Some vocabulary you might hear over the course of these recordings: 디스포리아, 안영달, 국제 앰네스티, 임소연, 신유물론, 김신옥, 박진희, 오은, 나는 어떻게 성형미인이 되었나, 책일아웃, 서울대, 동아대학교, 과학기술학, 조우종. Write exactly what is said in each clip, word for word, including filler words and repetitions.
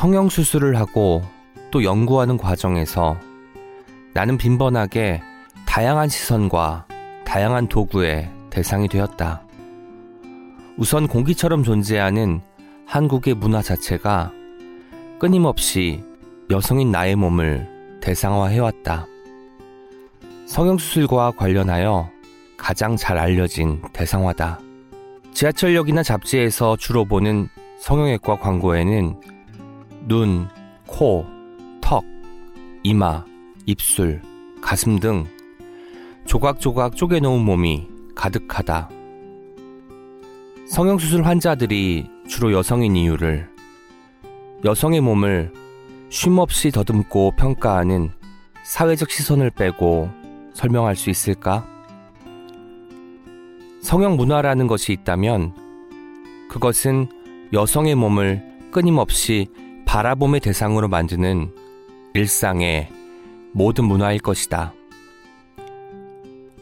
성형수술을 하고 또 연구하는 과정에서 나는 빈번하게 다양한 시선과 다양한 도구의 대상이 되었다. 우선 공기처럼 존재하는 한국의 문화 자체가 끊임없이 여성인 나의 몸을 대상화해왔다. 성형수술과 관련하여 가장 잘 알려진 대상화다. 지하철역이나 잡지에서 주로 보는 성형외과 광고에는 눈, 코, 턱, 이마, 입술, 가슴 등 조각조각 쪼개놓은 몸이 가득하다. 성형수술 환자들이 주로 여성인 이유를 여성의 몸을 쉼없이 더듬고 평가하는 사회적 시선을 빼고 설명할 수 있을까? 성형 문화라는 것이 있다면 그것은 여성의 몸을 끊임없이 바라봄의 대상으로 만드는 일상의 모든 문화일 것이다.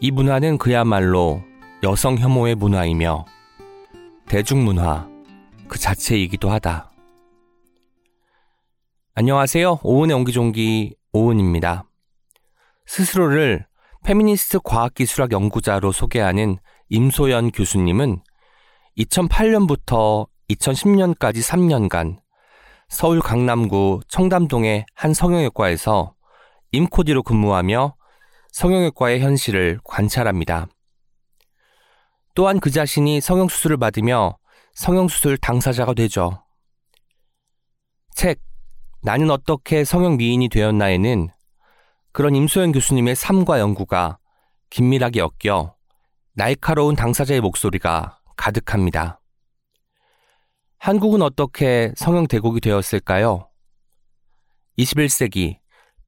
이 문화는 그야말로 여성 혐오의 문화이며 대중문화 그 자체이기도 하다. 안녕하세요. 오은의 옹기종기 오은입니다. 스스로를 페미니스트 과학기술학 연구자로 소개하는 임소연 교수님은 이천팔 년부터 이천십 년까지 삼 년간 서울 강남구 청담동의 한 성형외과에서 임코디로 근무하며 성형외과의 현실을 관찰합니다. 또한 그 자신이 성형수술을 받으며 성형수술 당사자가 되죠. 책 나는 어떻게 성형미인이 되었나에는 그런 임소연 교수님의 삶과 연구가 긴밀하게 엮여 날카로운 당사자의 목소리가 가득합니다. 한국은 어떻게 성형대국이 되었을까요? 이십일 세기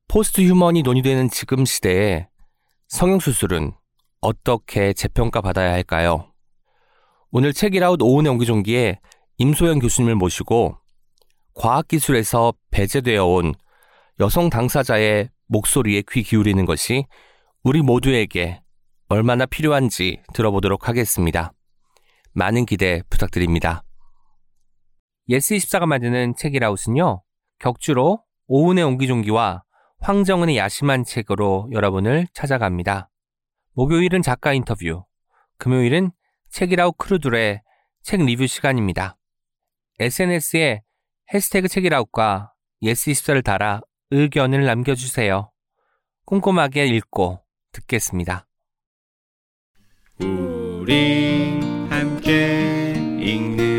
포스트 휴먼이 논의되는 지금 시대에 성형수술은 어떻게 재평가받아야 할까요? 오늘 책일아웃 오은의 옹기종기에 임소연 교수님을 모시고 과학기술에서 배제되어 온 여성 당사자의 목소리에 귀 기울이는 것이 우리 모두에게 얼마나 필요한지 들어보도록 하겠습니다. 많은 기대 부탁드립니다. 예스이십사가 만드는 책일아웃은요, 격주로 오은의 옹기종기와 황정은의 야심한 책으로 여러분을 찾아갑니다. 목요일은 작가 인터뷰, 금요일은 책일아웃 크루들의 책 리뷰 시간입니다. 에스엔에스에 해시태그 책일아웃과 예스이십사를 달아 의견을 남겨주세요. 꼼꼼하게 읽고 듣겠습니다. 우리 함께 읽는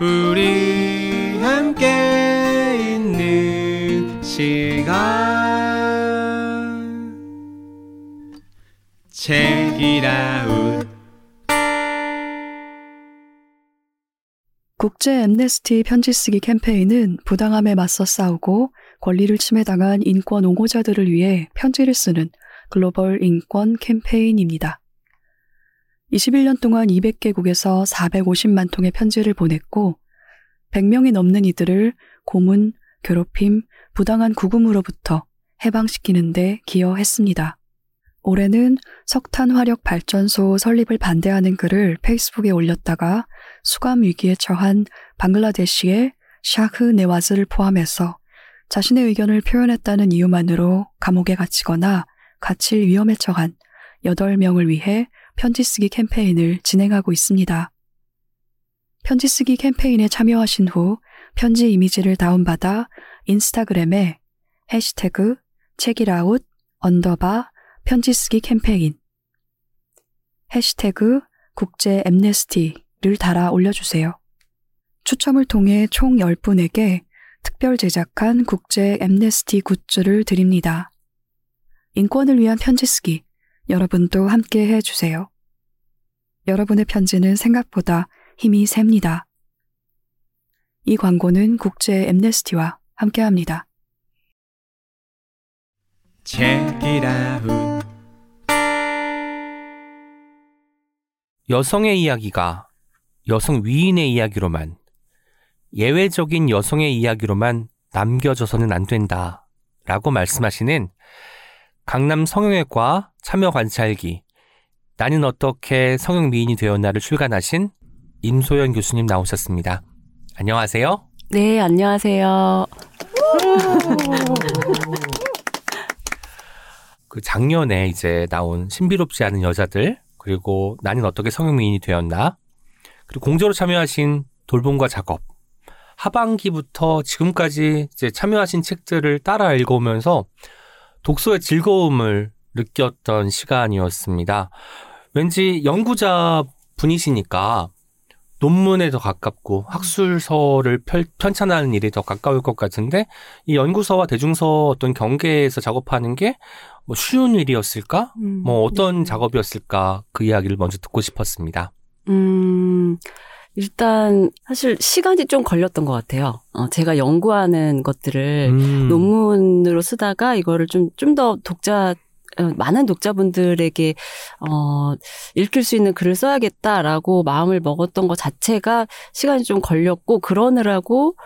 우리 함께 읽는 시간 책이라운 국제 앰네스티 편지쓰기 캠페인은 부당함에 맞서 싸우고 권리를 침해당한 인권 옹호자들을 위해 편지를 쓰는 글로벌 인권 캠페인입니다. 이십일 년 동안 이백 개국에서 사백오십만 통의 편지를 보냈고 백 명이 넘는 이들을 고문, 괴롭힘, 부당한 구금으로부터 해방시키는 데 기여했습니다. 올해는 석탄화력발전소 설립을 반대하는 글을 페이스북에 올렸다가 수감 위기에 처한 방글라데시의 샤흐 네와즈를 포함해서 자신의 의견을 표현했다는 이유만으로 감옥에 갇히거나 갇힐 위험에 처한 여덟 명을 위해 편지쓰기 캠페인을 진행하고 있습니다. 편지쓰기 캠페인에 참여하신 후 편지 이미지를 다운받아 인스타그램에 해시태그 책일아웃 언더바 편지쓰기 캠페인 해시태그 국제 앰네스티를 달아 올려주세요. 추첨을 통해 총 열 분에게 특별 제작한 국제 앰네스티 굿즈를 드립니다. 인권을 위한 편지쓰기, 여러분도 함께 해주세요. 여러분의 편지는 생각보다 힘이 셉니다. 이 광고는 국제 앰네스티와 함께합니다. 여성의 이야기가 여성 위인의 이야기로만, 예외적인 여성의 이야기로만 남겨져서는 안 된다 라고 말씀하시는 강남 성형외과 참여 관찰기 나는 어떻게 성형미인이 되었나를 출간하신 임소연 교수님 나오셨습니다. 안녕하세요. 네, 안녕하세요. 그 작년에 이제 나온 신비롭지 않은 여자들, 그리고 나는 어떻게 성형미인이 되었나, 그리고 공저로 참여하신 돌봄과 작업, 하반기부터 지금까지 이제 참여하신 책들을 따라 읽어오면서 독서의 즐거움을 느꼈던 시간이었습니다. 왠지 연구자 분이시니까 논문에 더 가깝고 학술서를 펼, 편찬하는 일이 더 가까울 것 같은데, 이 연구서와 대중서 어떤 경계에서 작업하는 게 뭐 쉬운 일이었을까? 음, 뭐 어떤 네. 작업이었을까? 그 이야기를 먼저 듣고 싶었습니다. 음, 일단 사실 시간이 좀 걸렸던 것 같아요. 어, 제가 연구하는 것들을 음. 논문으로 쓰다가 이거를 좀, 좀 더 독자 많은 독자분들에게 어, 읽힐 수 있는 글을 써야겠다라고 마음을 먹었던 것 자체가 시간이 좀 걸렸고, 그러느라고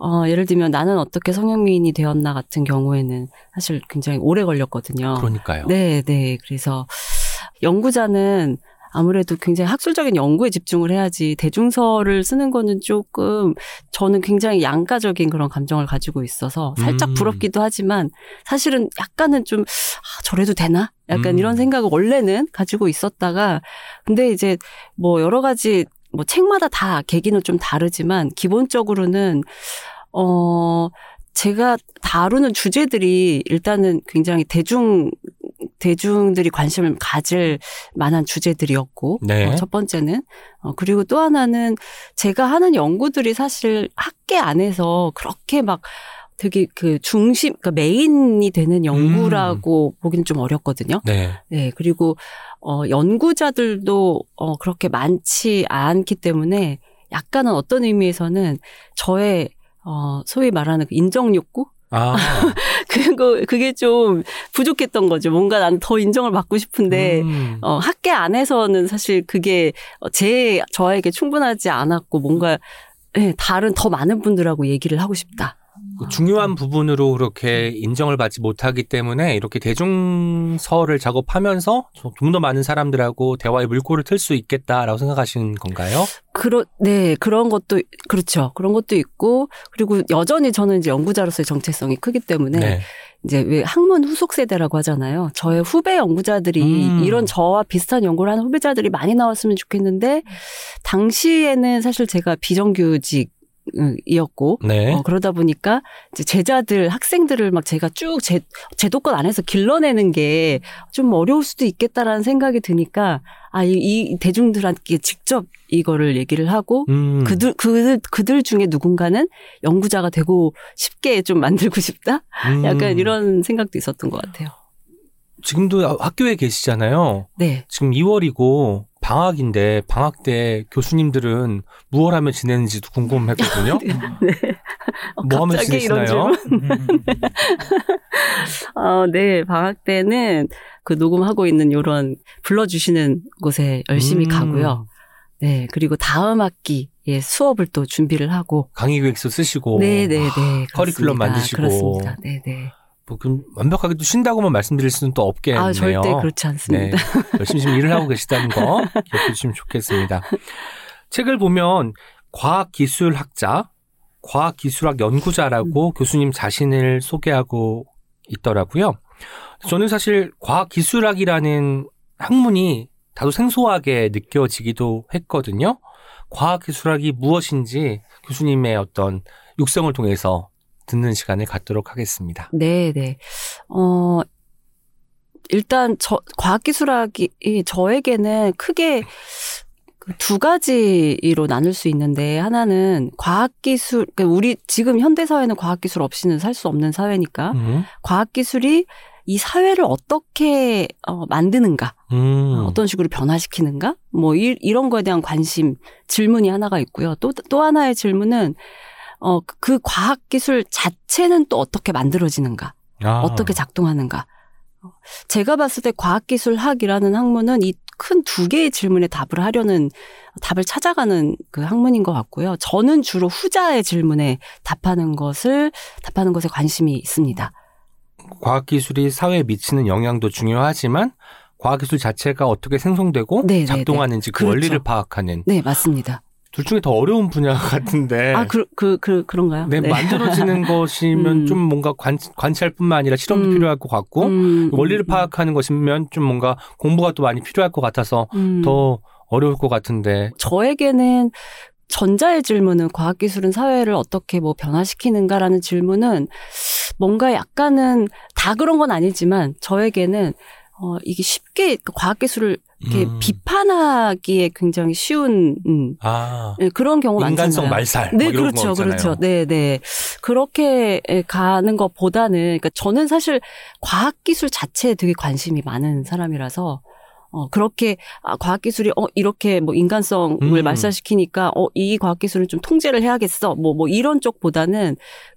어, 예를 들면 나는 어떻게 성형미인이 되었나 같은 경우에는 사실 굉장히 오래 걸렸거든요. 그러니까요. 네, 네. 그래서 연구자는 아무래도 굉장히 학술적인 연구에 집중을 해야지, 대중서를 쓰는 거는 조금 저는 굉장히 양가적인 그런 감정을 가지고 있어서 살짝 음. 부럽기도 하지만 사실은 약간은 좀 아, 저래도 되나? 약간 음. 이런 생각을 원래는 가지고 있었다가, 근데 이제 뭐 여러 가지 뭐 책마다 다 계기는 좀 다르지만 기본적으로는 어 제가 다루는 주제들이 일단은 굉장히 대중 대중들이 관심을 가질 만한 주제들이었고, 네. 어, 첫 번째는 어, 그리고 또 하나는 제가 하는 연구들이 사실 학계 안에서 그렇게 막 되게 그 중심, 그러니까 메인이 되는 연구라고 음. 보기는 좀 어렵거든요. 네. 네. 그리고 어, 연구자들도 어, 그렇게 많지 않기 때문에 약간은 어떤 의미에서는 저의 어, 소위 말하는 그 인정욕구? 아. 그거, 그게 좀 부족했던 거죠. 뭔가 난 더 인정을 받고 싶은데, 음. 어, 학계 안에서는 사실 그게 제, 저에게 충분하지 않았고, 뭔가, 예, 다른 더 많은 분들하고 얘기를 하고 싶다. 중요한 부분으로 그렇게 인정을 받지 못하기 때문에 이렇게 대중서를 작업하면서 좀 더 많은 사람들하고 대화의 물꼬를 틀 수 있겠다라고 생각하시는 건가요? 그러, 네, 그런 것도, 그렇죠. 그런 것도 있고, 그리고 여전히 저는 이제 연구자로서의 정체성이 크기 때문에 네. 이제 왜 학문 후속 세대라고 하잖아요. 저의 후배 연구자들이 음. 이런 저와 비슷한 연구를 하는 후배자들이 많이 나왔으면 좋겠는데, 당시에는 사실 제가 비정규직 이었고 네. 어, 그러다 보니까 이제 제자들 학생들을 막 제가 쭉 제, 제도권 안에서 길러내는 게 좀 어려울 수도 있겠다라는 생각이 드니까, 아, 이, 이 대중들한테 직접 이거를 얘기를 하고 음. 그들 그들 그들 중에 누군가는 연구자가 되고 쉽게 좀 만들고 싶다. 음. 약간 이런 생각도 있었던 것 같아요. 지금도 학교에 계시잖아요. 네. 지금 이월이고 방학인데, 방학 때 교수님들은 무얼 하며 지내는지도 궁금했거든요. 네. 어, 뭐 하며 지내시나요? 어, 네, 방학 때는 그 녹음하고 있는 이런 불러주시는 곳에 열심히 음. 가고요. 네, 그리고 다음 학기 예, 수업을 또 준비를 하고. 강의 계획서 쓰시고. 네, 네, 네. 커리큘럼 만드시고. 그렇습니다. 네, 네. 뭐, 그럼 완벽하게 또 쉰다고만 말씀드릴 수는 또 없겠네요. 아, 절대 그렇지 않습니다. 네, 열심히 지금 일을 하고 계시다는 거 기억해 주시면 좋겠습니다. 책을 보면 과학기술학자, 과학기술학 연구자라고 음. 교수님 자신을 소개하고 있더라고요. 저는 사실 과학기술학이라는 학문이 다소 생소하게 느껴지기도 했거든요. 과학기술학이 무엇인지 교수님의 어떤 육성을 통해서 듣는 시간을 갖도록 하겠습니다. 네, 네. 어, 일단, 저, 과학기술학이 저에게는 크게 두 가지로 나눌 수 있는데, 하나는 과학기술, 그러니까 우리 지금 현대사회는 과학기술 없이는 살 수 없는 사회니까, 음. 과학기술이 이 사회를 어떻게 어, 만드는가, 음. 어떤 식으로 변화시키는가, 뭐, 이, 이런 거에 대한 관심, 질문이 하나가 있고요. 또, 또 하나의 질문은, 어, 그 과학기술 자체는 또 어떻게 만들어지는가, 아. 어떻게 작동하는가. 제가 봤을 때 과학기술학이라는 학문은 이 큰 두 개의 질문에 답을 하려는, 답을 찾아가는 그 학문인 것 같고요. 저는 주로 후자의 질문에 답하는 것을, 답하는 것에 관심이 있습니다. 과학기술이 사회에 미치는 영향도 중요하지만 과학기술 자체가 어떻게 생성되고 네네네. 작동하는지 그 그렇죠. 원리를 파악하는. 네, 맞습니다. 둘 중에 더 어려운 분야 같은데. 아, 그, 그, 그, 그런가요? 네, 네. 만들어지는 것이면 음. 좀 뭔가 관, 관찰 뿐만 아니라 실험도 음. 필요할 것 같고, 음. 원리를 파악하는 것이면 좀 뭔가 공부가 또 많이 필요할 것 같아서 음. 더 어려울 것 같은데. 저에게는 전자의 질문은 과학기술은 사회를 어떻게 뭐 변화시키는가라는 질문은 뭔가 약간은 다 그런 건 아니지만 저에게는 어, 이게 쉽게 과학기술을 이렇게 음. 비판하기에 굉장히 쉬운 음. 아, 그런 경우 많잖아요. 인간성 말살. 네, 뭐 이런 그렇죠, 그렇죠. 네, 네. 그렇게 가는 것보다는, 그러니까 저는 사실 과학기술 자체에 되게 관심이 많은 사람이라서. 어, 그렇게, 아, 과학기술이, 어, 이렇게, 뭐, 인간성을 음. 말살시키니까, 어, 이 과학기술은 좀 통제를 해야겠어. 뭐, 뭐, 이런 쪽보다는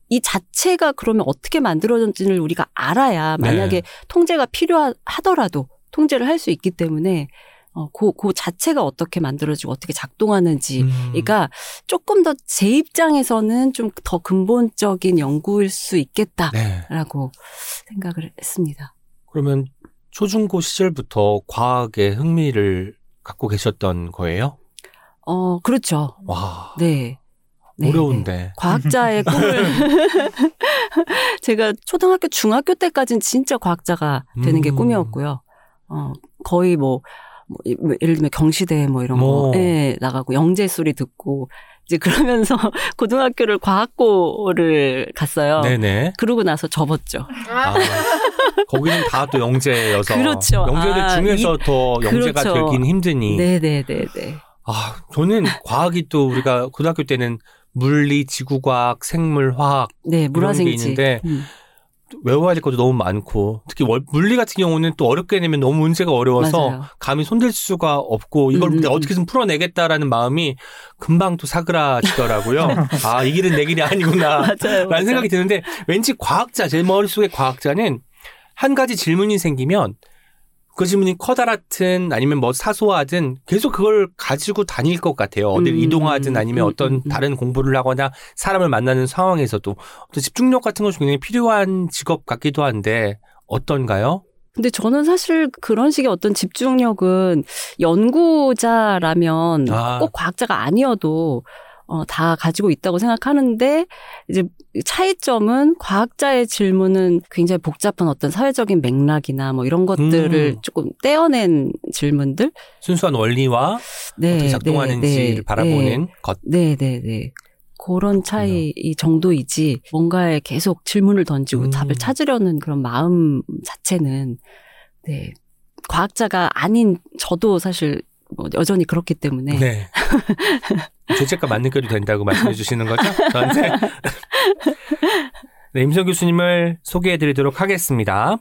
이 자체가 그러면 어떻게 만들어졌는지를 우리가 알아야 만약에 네. 통제가 필요하더라도 통제를 할 수 있기 때문에, 어, 그, 그 자체가 어떻게 만들어지고 어떻게 작동하는지. 음. 그러니까 조금 더 제 입장에서는 좀 더 근본적인 연구일 수 있겠다라고 네. 생각을 했습니다. 그러면, 초중고 시절부터 과학에 흥미를 갖고 계셨던 거예요? 어, 그렇죠. 와. 네. 네, 어려운데. 네. 과학자의 꿈을. 제가 초등학교, 중학교 때까지는 진짜 과학자가 되는 음. 게 꿈이었고요. 어, 거의 뭐, 뭐, 예를 들면 경시대 뭐 이런 뭐. 거에 나가고 영재 소리 듣고. 이제 그러면서 고등학교를 과학고를 갔어요. 네네. 그러고 나서 접었죠. 아, 거기는 다 또 영재여서. 그렇죠. 영재들 아, 중에서 이, 더 영재가 그렇죠. 되긴 힘드니. 네네네네. 아, 저는 과학이 또 우리가 고등학교 때는 물리, 지구과학, 생물화학 네, 물화생지. 이런 게 있는데 음. 외워야 될 것도 너무 많고 특히 물리 같은 경우는 또 어렵게 내면 너무 문제가 어려워서 맞아요. 감히 손댈 수가 없고 이걸 음. 어떻게든 풀어내겠다라는 마음이 금방 또 사그라지더라고요. 아, 이 길은 내 길이 아니구나 맞아요, 라는 맞아요. 생각이 드는데 왠지 과학자, 제 머릿속에 과학자는 한 가지 질문이 생기면 그 질문이 커다랗든 아니면 뭐 사소하든 계속 그걸 가지고 다닐 것 같아요. 어딜 음, 이동하든 아니면 음, 어떤 음, 다른 공부를 하거나 사람을 만나는 상황에서도 어떤 집중력 같은 것이 굉장히 필요한 직업 같기도 한데 어떤가요? 근데 저는 사실 그런 식의 어떤 집중력은 연구자라면 아. 꼭 과학자가 아니어도 어, 다 가지고 있다고 생각하는데 이제 차이점은 과학자의 질문은 굉장히 복잡한 어떤 사회적인 맥락이나 뭐 이런 것들을 음. 조금 떼어낸 질문들 순수한 원리와 네, 어떻게 작동하는지를 네, 네, 바라보는 네, 것 네네네 네, 네. 그런 차이 이 정도이지 뭔가에 계속 질문을 던지고 음. 답을 찾으려는 그런 마음 자체는 네 과학자가 아닌 저도 사실 뭐 여전히 그렇기 때문에 네. 죄책감 안 느껴도 된다고 말씀해 주시는 거죠? 저한테? 네, 임소연 교수님을 소개해 드리도록 하겠습니다.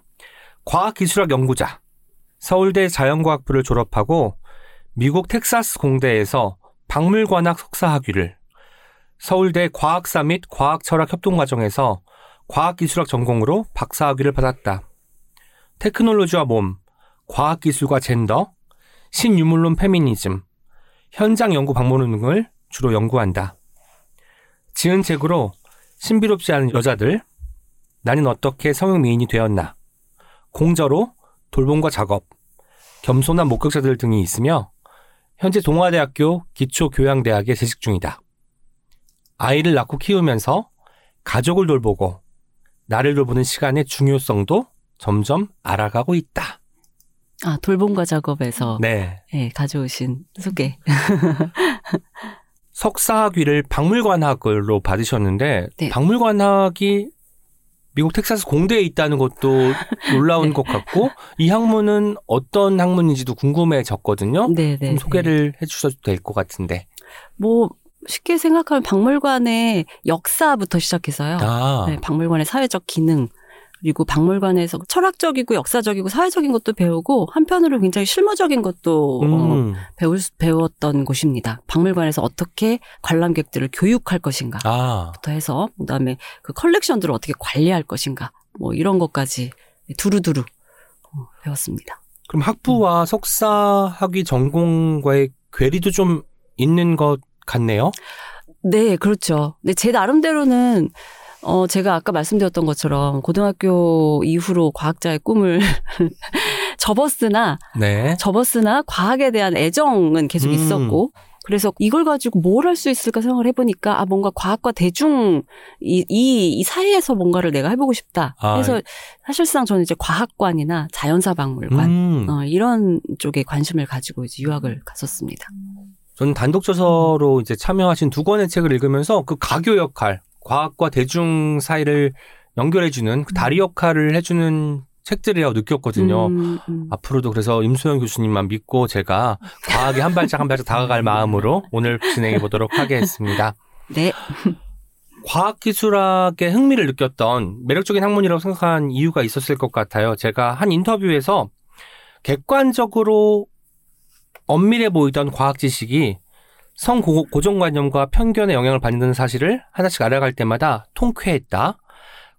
과학기술학 연구자, 서울대 자연과학부를 졸업하고 미국 텍사스 공대에서 박물관학 석사학위를, 서울대 과학사 및 과학철학 협동과정에서 과학기술학 전공으로 박사학위를 받았다. 테크놀로지와 몸, 과학기술과 젠더, 신유물론 페미니즘, 현장 연구 방문 등을 주로 연구한다. 지은 책으로 신비롭지 않은 여자들, 나는 어떻게 성형미인이 되었나, 공저로 돌봄과 작업, 겸손한 목격자들 등이 있으며 현재 동아대학교 기초교양대학에 재직 중이다. 아이를 낳고 키우면서 가족을 돌보고 나를 돌보는 시간의 중요성도 점점 알아가고 있다. 아, 돌봄과 작업에서 네. 네, 가져오신 소개. 석사학위를 박물관학으로 받으셨는데 네. 박물관학이 미국 텍사스 공대에 있다는 것도 놀라운 네. 것 같고 이 학문은 어떤 학문인지도 궁금해졌거든요. 네, 네, 좀 소개를 네. 해주셔도 될 것 같은데. 뭐 쉽게 생각하면 박물관의 역사부터 시작해서요. 아. 네, 박물관의 사회적 기능. 그리고 박물관에서 철학적이고 역사적이고 사회적인 것도 배우고 한편으로 굉장히 실무적인 것도 음. 어, 배울 수, 배웠던 곳입니다. 박물관에서 어떻게 관람객들을 교육할 것인가부터 아. 해서 그다음에 그 컬렉션들을 어떻게 관리할 것인가 뭐 이런 것까지 두루두루 어, 배웠습니다. 그럼 학부와 음. 석사학위 전공과의 괴리도 좀 있는 것 같네요? 네, 그렇죠. 근데 제 나름대로는 어, 제가 아까 말씀드렸던 것처럼 고등학교 이후로 과학자의 꿈을 접었으나, 네. 접었으나 과학에 대한 애정은 계속 음. 있었고, 그래서 이걸 가지고 뭘 할 수 있을까 생각을 해보니까 아 뭔가 과학과 대중 이, 이, 이 사이에서 뭔가를 내가 해보고 싶다. 그래서 아. 사실상 저는 이제 과학관이나 자연사박물관 음. 어, 이런 쪽에 관심을 가지고 이제 유학을 갔었습니다. 저는 단독 저서로 이제 참여하신 두 권의 책을 읽으면서 그 가교 역할, 과학과 대중 사이를 연결해주는 그 다리 역할을 해주는 책들이라고 느꼈거든요. 음, 음. 앞으로도 그래서 임소연 교수님만 믿고 제가 과학에 한 발짝 한 발짝 다가갈 마음으로 오늘 진행해 보도록 하겠습니다. 네. 과학기술학에 흥미를 느꼈던 매력적인 학문이라고 생각한 이유가 있었을 것 같아요. 제가 한 인터뷰에서 객관적으로 엄밀해 보이던 과학 지식이 성 고정관념과 편견에 영향을 받는 사실을 하나씩 알아갈 때마다 통쾌했다.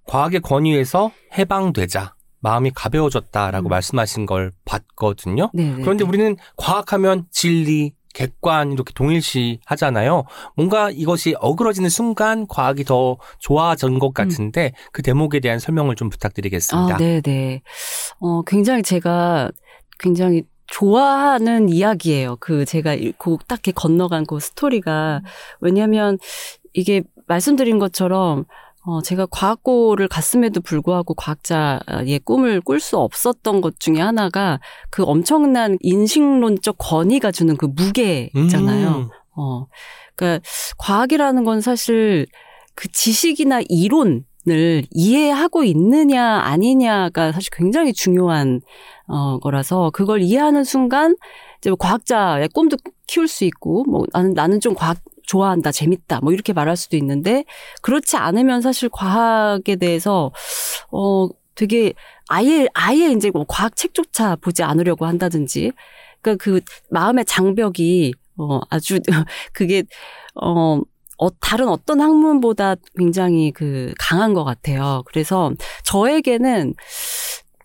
과학의 권위에서 해방되자. 마음이 가벼워졌다라고 음. 말씀하신 걸 봤거든요. 네네네. 그런데 우리는 과학하면 진리, 객관 이렇게 동일시하잖아요. 뭔가 이것이 어그러지는 순간 과학이 더 좋아진 것 같은데 음. 그 대목에 대한 설명을 좀 부탁드리겠습니다. 아, 네네. 어, 굉장히 제가 굉장히 좋아하는 이야기예요. 그 제가 그 딱 이렇게 건너간 그 스토리가 왜냐하면 이게 말씀드린 것처럼. 어, 제가 과학고를 갔음에도 불구하고 과학자의 꿈을 꿀 수 없었던 것 중에 하나가 그 엄청난 인식론적 권위가 주는 그 무게 있잖아요. 음. 어, 그러니까 과학이라는 건 사실 그 지식이나 이론을 이해하고 있느냐 아니냐가 사실 굉장히 중요한 어, 거라서 그걸 이해하는 순간 이제 뭐 과학자의 꿈도 키울 수 있고 뭐 나는 나는 좀 과학 좋아한다, 재밌다, 뭐 이렇게 말할 수도 있는데 그렇지 않으면 사실 과학에 대해서 어 되게 아예 아예 이제 뭐 과학 책조차 보지 않으려고 한다든지 그러니까 그 마음의 장벽이 어 아주 그게 어, 어 다른 어떤 학문보다 굉장히 그 강한 것 같아요. 그래서 저에게는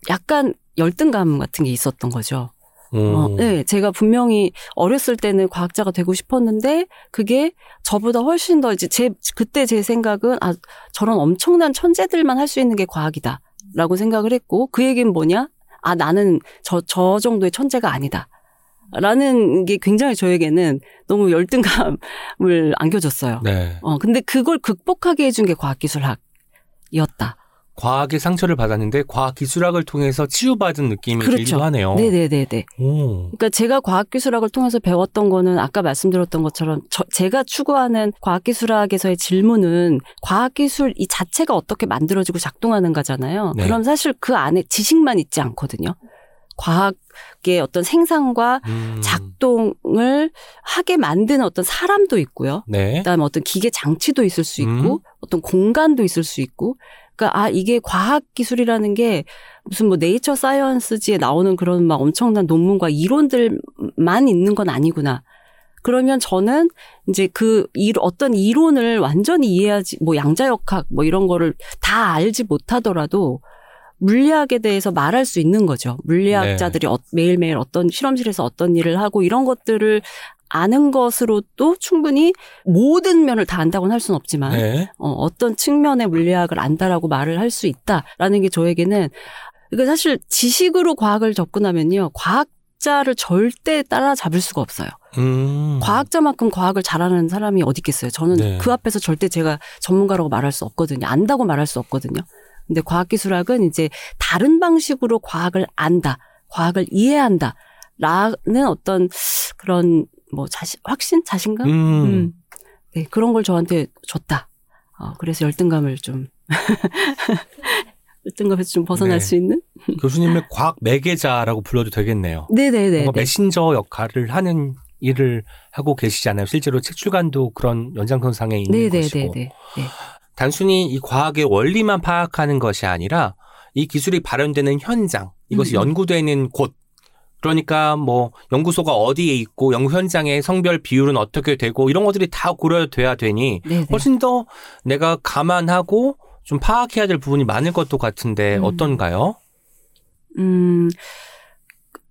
약간 열등감 같은 게 있었던 거죠. 어, 네, 제가 분명히 어렸을 때는 과학자가 되고 싶었는데 그게 저보다 훨씬 더 이제 제 그때 제 생각은 아 저런 엄청난 천재들만 할 수 있는 게 과학이다라고 생각을 했고 그 얘기는 뭐냐? 아 나는 저, 저 정도의 천재가 아니다라는 게 굉장히 저에게는 너무 열등감을 안겨줬어요. 네. 어 근데 그걸 극복하게 해준 게 과학기술학이었다. 과학의 상처를 받았는데 과학기술학을 통해서 치유받은 느낌이 그렇죠. 들기도 하네요. 네네네네. 오. 그러니까 제가 과학기술학을 통해서 배웠던 거는 아까 말씀드렸던 것처럼 저, 제가 추구하는 과학기술학에서의 질문은 과학기술 이 자체가 어떻게 만들어지고 작동하는가잖아요. 네. 그럼 사실 그 안에 지식만 있지 않거든요. 과학의 어떤 생산과 음. 작동을 하게 만드는 어떤 사람도 있고요. 네. 그다음에 어떤 기계 장치도 있을 수 있고 음. 어떤 공간도 있을 수 있고 그러니까 아 이게 과학기술이라는 게 무슨 뭐 네이처 사이언스지에 나오는 그런 막 엄청난 논문과 이론들만 있는 건 아니구나. 그러면 저는 이제 그 일, 어떤 이론을 완전히 이해하지 뭐 양자역학 뭐 이런 거를 다 알지 못하더라도 물리학에 대해서 말할 수 있는 거죠. 물리학자들이 네. 어, 매일매일 어떤 실험실에서 어떤 일을 하고 이런 것들을 아는 것으로도 충분히 모든 면을 다 안다고는 할 수는 없지만 네. 어, 어떤 측면의 물리학을 안다라고 말을 할 수 있다라는 게 저에게는 그러니까 사실 지식으로 과학을 접근하면요. 과학자를 절대 따라잡을 수가 없어요. 음. 과학자만큼 과학을 잘하는 사람이 어디 있겠어요. 저는 네. 그 앞에서 절대 제가 전문가라고 말할 수 없거든요. 안다고 말할 수 없거든요. 근데 과학기술학은 이제 다른 방식으로 과학을 안다, 과학을 이해한다 라는 어떤 그런 뭐 자신, 확신, 자신감, 음. 음. 네, 그런 걸 저한테 줬다. 어, 그래서 열등감을 좀 열등감에서 좀 벗어날 네. 수 있는 교수님의 과학 매개자라고 불러도 되겠네요. 네네네. 메신저 역할을 하는 일을 하고 계시잖아요. 실제로 책 출간도 그런 연장선상에 있는 네네네네. 것이고. 네네네. 네. 단순히 이 과학의 원리만 파악하는 것이 아니라 이 기술이 발현되는 현장, 이것이 음. 연구되는 곳. 그러니까 뭐 연구소가 어디에 있고 연구 현장의 성별 비율은 어떻게 되고 이런 것들이 다 고려돼야 되니 네네. 훨씬 더 내가 감안하고 좀 파악해야 될 부분이 많을 것도 같은데 음. 어떤가요? 음,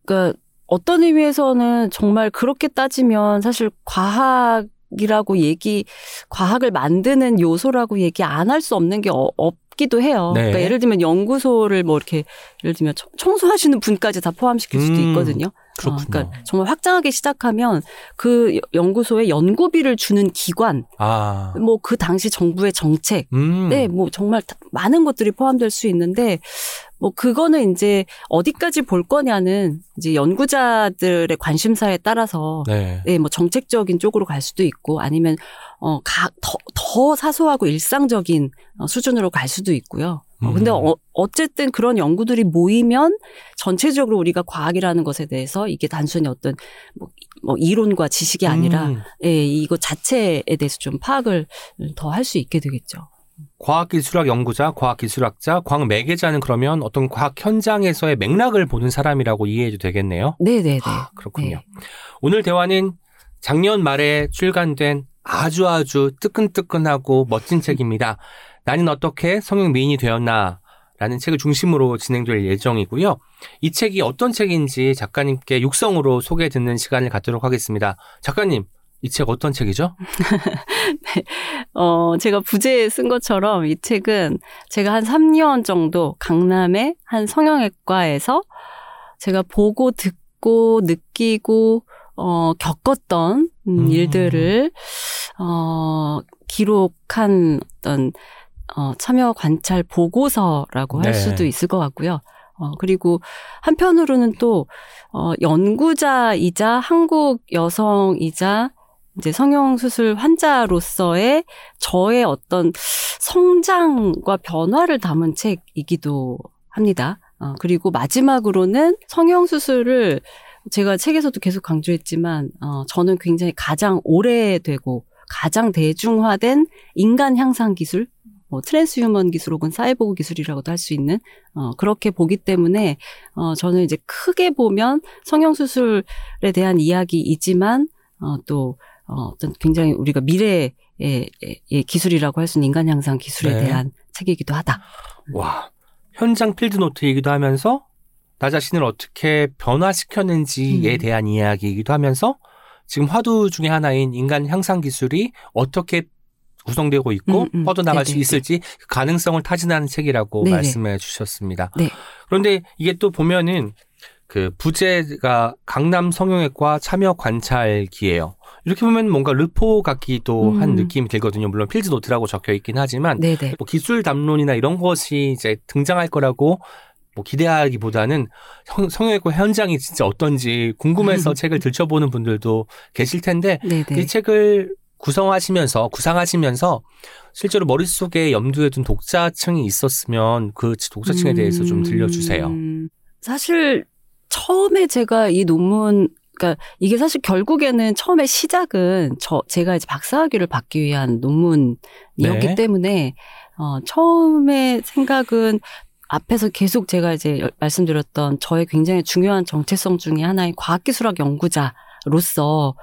그러니까 어떤 의미에서는 정말 그렇게 따지면 사실 과학 이라고 얘기, 과학을 만드는 요소라고 얘기 안 할 수 없는 게 어, 없기도 해요. 네. 그러니까 예를 들면 연구소를 뭐 이렇게 예를 들면 청소하시는 분까지 다 포함시킬 수도 있거든요. 음. 그렇구나. 아, 그러니까 정말 확장하기 시작하면 그 연구소에 연구비를 주는 기관, 아. 뭐 그 당시 정부의 정책, 음. 네, 뭐 정말 많은 것들이 포함될 수 있는데 뭐 그거는 이제 어디까지 볼 거냐는 이제 연구자들의 관심사에 따라서 네, 네 뭐 정책적인 쪽으로 갈 수도 있고 아니면 어, 가, 더, 더 사소하고 일상적인 수준으로 갈 수도 있고요. 근데 어, 어쨌든 그런 연구들이 모이면 전체적으로 우리가 과학이라는 것에 대해서 이게 단순히 어떤 뭐, 뭐 이론과 지식이 아니라 음. 예, 이거 자체에 대해서 좀 파악을 더 할 수 있게 되겠죠. 과학기술학 연구자, 과학기술학자, 과학 매개자는 그러면 어떤 과학 현장에서의 맥락을 보는 사람이라고 이해해도 되겠네요. 네네네. 아, 그렇군요. 네. 오늘 대화는 작년 말에 출간된 아주 아주 뜨끈뜨끈하고 멋진 책입니다. 나는 어떻게 성형 미인이 되었나 라는 책을 중심으로 진행될 예정이고요. 이 책이 어떤 책인지 작가님께 육성으로 소개해 듣는 시간을 갖도록 하겠습니다. 작가님, 이 책 어떤 책이죠? 네. 어, 제가 부제에 쓴 것처럼 이 책은 제가 한 삼 년 정도 강남의 한 성형외과에서 제가 보고 듣고 느끼고 어, 겪었던 음. 일들을 어, 기록한 어떤 어, 참여 관찰 보고서라고 할 네. 수도 있을 것 같고요. 어, 그리고 한편으로는 또, 어, 연구자이자 한국 여성이자 이제 성형수술 환자로서의 저의 어떤 성장과 변화를 담은 책이기도 합니다. 어, 그리고 마지막으로는 성형수술을 제가 책에서도 계속 강조했지만, 어, 저는 굉장히 가장 오래되고 가장 대중화된 인간 향상 기술, 뭐 트랜스 휴먼 기술 혹은 사이보그 기술이라고도 할 수 있는 어, 그렇게 보기 때문에 어, 저는 이제 크게 보면 성형수술에 대한 이야기이지만 어, 또 어, 어떤 굉장히 우리가 미래의 예, 예, 기술이라고 할 수 있는 인간 향상 기술에 네. 대한 책이기도 하다. 와, 현장 필드노트이기도 하면서 나 자신을 어떻게 변화시켰는지에 음. 대한 이야기이기도 하면서 지금 화두 중에 하나인 인간 향상 기술이 어떻게 구성되고 있고 음, 음. 뻗어나갈 네네, 수 있을지 그 가능성을 타진하는 책이라고 네네. 말씀해 주셨습니다. 네. 그런데 이게 또 보면은 그 부제가 강남 성형외과 참여 관찰기예요. 이렇게 보면 뭔가 르포 같기도 음. 한 느낌이 들거든요. 물론 필드 노트라고 적혀 있긴 하지만 네네. 뭐 기술 담론이나 이런 것이 이제 등장할 거라고 뭐 기대하기보다는 성, 성형외과 현장이 진짜 어떤지 궁금해서 음. 책을 들춰보는 분들도 계실 텐데 네네. 이 책을 구성하시면서, 구상하시면서 실제로 머릿속에 염두에 둔 독자층이 있었으면 그 독자층에 대해서 좀 들려주세요. 음, 사실 처음에 제가 이 논문, 그러니까 이게 사실 결국에는 처음에 시작은 저, 제가 이제 박사학위를 받기 위한 논문이었기 네. 때문에 어, 처음에 생각은 앞에서 계속 제가 이제 말씀드렸던 저의 굉장히 중요한 정체성 중에 하나인 과학기술학 연구자로서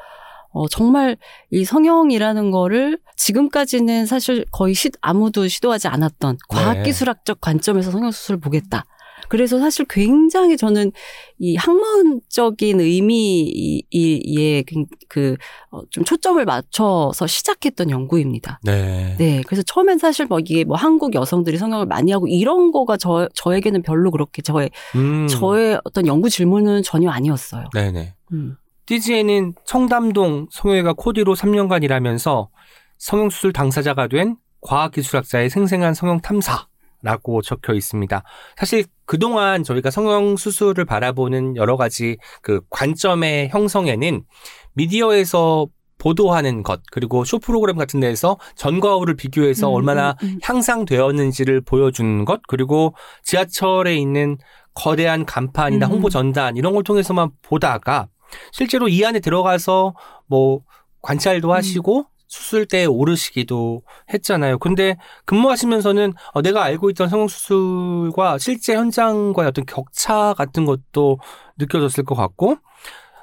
어, 정말 이 성형이라는 거를 지금까지는 사실 거의 시, 아무도 시도하지 않았던 과학기술학적 관점에서 성형수술을 보겠다. 그래서 사실 굉장히 저는 이 학문적인 의미에 그, 어, 좀 초점을 맞춰서 시작했던 연구입니다. 네. 네. 그래서 처음엔 사실 뭐 이게 뭐 한국 여성들이 성형을 많이 하고 이런 거가 저, 저에게는 별로 그렇게 저의, 음. 저의 어떤 연구 질문은 전혀 아니었어요. 네네. 음. 띠지에는 청담동 성형외과 코디로 삼 년간 일하면서 성형수술 당사자가 된 과학기술학자의 생생한 성형탐사라고 적혀 있습니다. 사실 그동안 저희가 성형수술을 바라보는 여러 가지 그 관점의 형성에는 미디어에서 보도하는 것, 그리고 쇼 프로그램 같은 데에서 전과 후를 비교해서 음, 얼마나 음, 음. 향상되었는지를 보여주는 것, 그리고 지하철에 있는 거대한 간판이나 음. 홍보 전단 이런 걸 통해서만 보다가 실제로 이 안에 들어가서 뭐 관찰도 하시고 음. 수술대에 오르시기도 했잖아요. 근데 근무하시면서는 내가 알고 있던 성형수술과 실제 현장과의 어떤 격차 같은 것도 느껴졌을 것 같고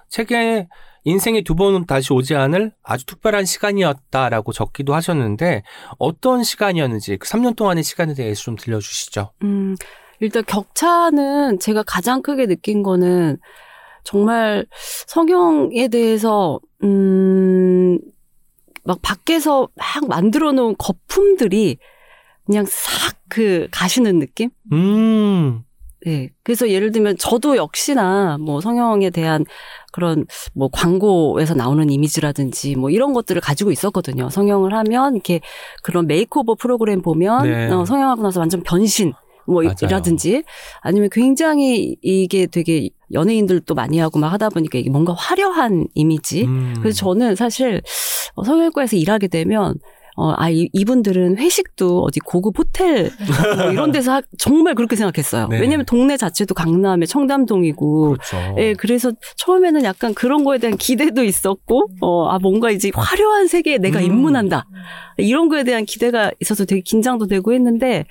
책에 인생이 두 번 다시 오지 않을 아주 특별한 시간이었다라고 적기도 하셨는데 어떤 시간이었는지 그 삼 년 동안의 시간에 대해서 좀 들려주시죠. 음, 일단 격차는 제가 가장 크게 느낀 거는 정말 성형에 대해서 음 막 밖에서 막 만들어 놓은 거품들이 그냥 싹 그 가시는 느낌? 음. 네. 그래서 예를 들면 저도 역시나 뭐 성형에 대한 그런 뭐 광고에서 나오는 이미지라든지 뭐 이런 것들을 가지고 있었거든요. 성형을 하면 이렇게 그런 메이크오버 프로그램 보면 네. 어, 성형하고 나서 완전 변신 뭐 맞아요. 이라든지 아니면 굉장히 이게 되게 연예인들도 많이 하고 막 하다 보니까 이게 뭔가 화려한 이미지. 음. 그래서 저는 사실 성형외과에서 일하게 되면 어, 아, 이, 이분들은 회식도 어디 고급 호텔, 뭐 이런 데서 하, 정말 그렇게 생각했어요. 네. 왜냐면 동네 자체도 강남의 청담동이고. 그렇죠. 예, 그래서 처음에는 약간 그런 거에 대한 기대도 있었고, 어, 아, 뭔가 이제 화려한 세계에 내가 음. 입문한다. 이런 거에 대한 기대가 있어서 되게 긴장도 되고 했는데,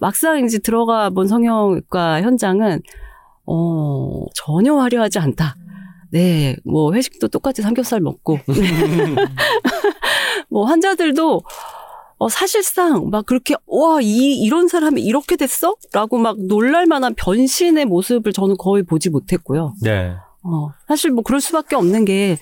막상 이제 들어가 본 성형외과 현장은, 어, 전혀 화려하지 않다. 네, 뭐, 회식도 똑같이 삼겹살 먹고. 뭐, 환자들도, 어, 사실상, 막 그렇게, 와, 이, 이런 사람이 이렇게 됐어? 라고 막 놀랄만한 변신의 모습을 저는 거의 보지 못했고요. 네. 어, 사실 뭐 그럴 수밖에 없는 게,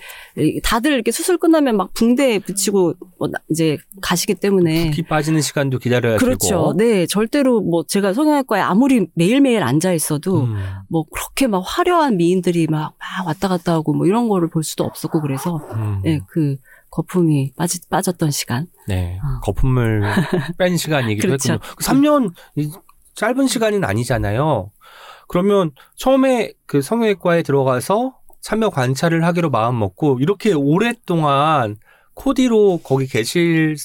다들 이렇게 수술 끝나면 막 붕대에 붙이고, 뭐, 이제 가시기 때문에. 피 빠지는 시간도 기다려야 그렇죠. 되고. 그렇죠. 네. 절대로 뭐 제가 성형외과에 아무리 매일매일 앉아있어도, 음. 뭐 그렇게 막 화려한 미인들이 막, 막 왔다 갔다 하고 뭐 이런 거를 볼 수도 없었고, 그래서, 음. 네, 그, 거품이 빠지, 빠졌던 시간. 네. 어. 거품을 뺀 시간이기도 그렇죠. 했군요. 삼 년 짧은 시간은 아니잖아요. 그러면 처음에 그 성형외과에 들어가서 참여 관찰을 하기로 마음먹고 이렇게 오랫동안 코디로 거기 계실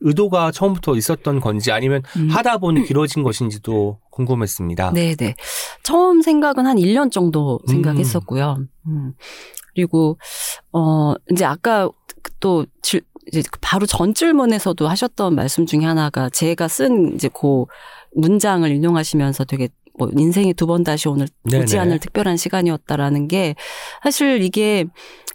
의도가 처음부터 있었던 건지 아니면 음. 하다 보니 길어진 것인지도 궁금했습니다. 네네. 처음 생각은 한 일 년 정도 생각했었고요. 음. 그리고 어 이제 아까 또 질, 이제 바로 전 질문에서도 하셨던 말씀 중에 하나가 제가 쓴 이제 그 문장을 인용하시면서 되게 뭐 인생이 두 번 다시 오늘 오지 않을 특별한 시간이었다라는 게 사실 이게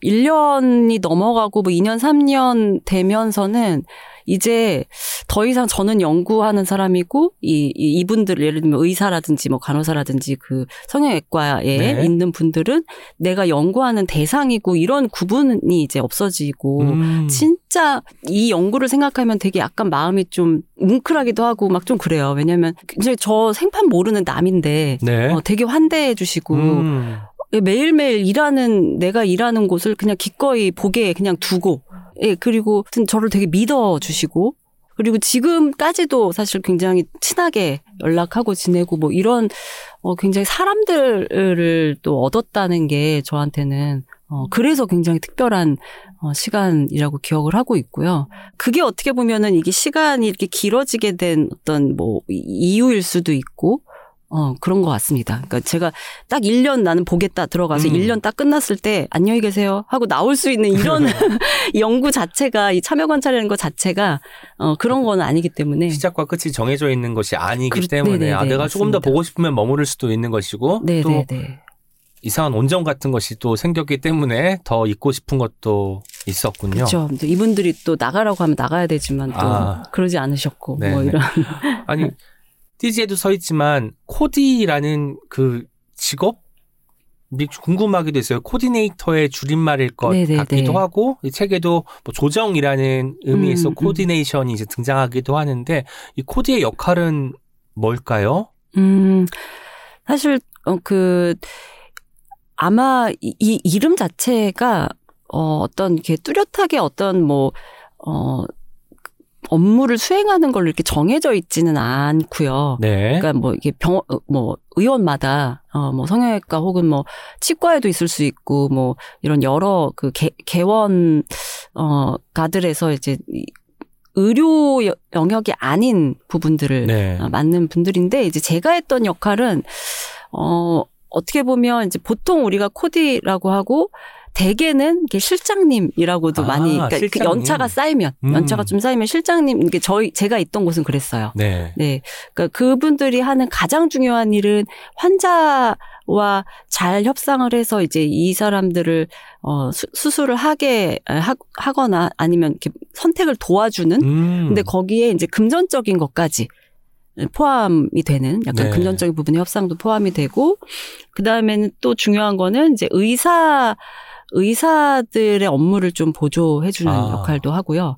일 년이 넘어가고 뭐 이 년, 삼 년 되면서는 이제 더 이상 저는 연구하는 사람이고 이, 이 이분들 예를 들면 의사라든지 뭐 간호사라든지 그 성형외과에 네. 있는 분들은 내가 연구하는 대상이고 이런 구분이 이제 없어지고 음. 진짜 이 연구를 생각하면 되게 약간 마음이 좀 뭉클하기도 하고 막 좀 그래요. 왜냐하면 이제 저 생판 모르는 남인데 네. 어, 되게 환대해 주시고. 음. 매일매일 일하는 내가 일하는 곳을 그냥 기꺼이 보게 그냥 두고 예 그리고 저를 되게 믿어주시고 그리고 지금까지도 사실 굉장히 친하게 연락하고 지내고 뭐 이런 어 굉장히 사람들을 또 얻었다는 게 저한테는 어 그래서 굉장히 특별한 어 시간이라고 기억을 하고 있고요. 그게 어떻게 보면은 이게 시간이 이렇게 길어지게 된 어떤 뭐 이유일 수도 있고 어, 그런 것 같습니다. 그러니까 제가 딱 일 년 나는 보겠다 들어가서 음. 일 년 딱 끝났을 때 안녕히 계세요 하고 나올 수 있는 이런 연구 자체가 이 참여 관찰이라는 것 자체가 어, 그런 건 아니기 때문에 시작과 끝이 정해져 있는 것이 아니기 그, 때문에 네네네, 아, 내가 맞습니다. 조금 더 보고 싶으면 머무를 수도 있는 것이고 네네네. 또 이상한 온정 같은 것이 또 생겼기 때문에 더 있고 싶은 것도 있었군요. 그렇죠. 이분들이 또 나가라고 하면 나가야 되지만 또 아. 그러지 않으셨고 네네. 뭐 이런 아니 띠지에도 서 있지만 코디라는 그 직업이 궁금하기도 했어요. 코디네이터의 줄임말일 것 네네네. 같기도 하고 이 책에도 뭐 조정이라는 의미에서 음, 코디네이션이 음. 이제 등장하기도 하는데 이 코디의 역할은 뭘까요? 음 사실 어, 그 아마 이, 이 이름 자체가 어, 어떤 이렇게 뚜렷하게 어떤 뭐 어. 업무를 수행하는 걸로 이렇게 정해져 있지는 않고요. 네. 그러니까 뭐 이게 병, 뭐 의원마다 어 뭐 성형외과 혹은 뭐 치과에도 있을 수 있고 뭐 이런 여러 그 개, 개원 어 가들에서 이제 의료 영역이 아닌 부분들을 네. 맡는 분들인데 이제 제가 했던 역할은 어 어떻게 보면 이제 보통 우리가 코디라고 하고. 대개는 이게 실장님이라고도 아, 많이 그러니까 실장님. 연차가 쌓이면 음. 연차가 좀 쌓이면 실장님 이게 저희 제가 있던 곳은 그랬어요. 네. 네. 그러니까 그분들이 하는 가장 중요한 일은 환자와 잘 협상을 해서 이제 이 사람들을 어 수, 수술을 하게 하, 하거나 아니면 이렇게 선택을 도와주는 음. 근데 거기에 이제 금전적인 것까지 포함이 되는 약간 네. 금전적인 부분의 협상도 포함이 되고 그다음에는 또 중요한 거는 이제 의사 의사들의 업무를 좀 보조해 주는 아. 역할도 하고요.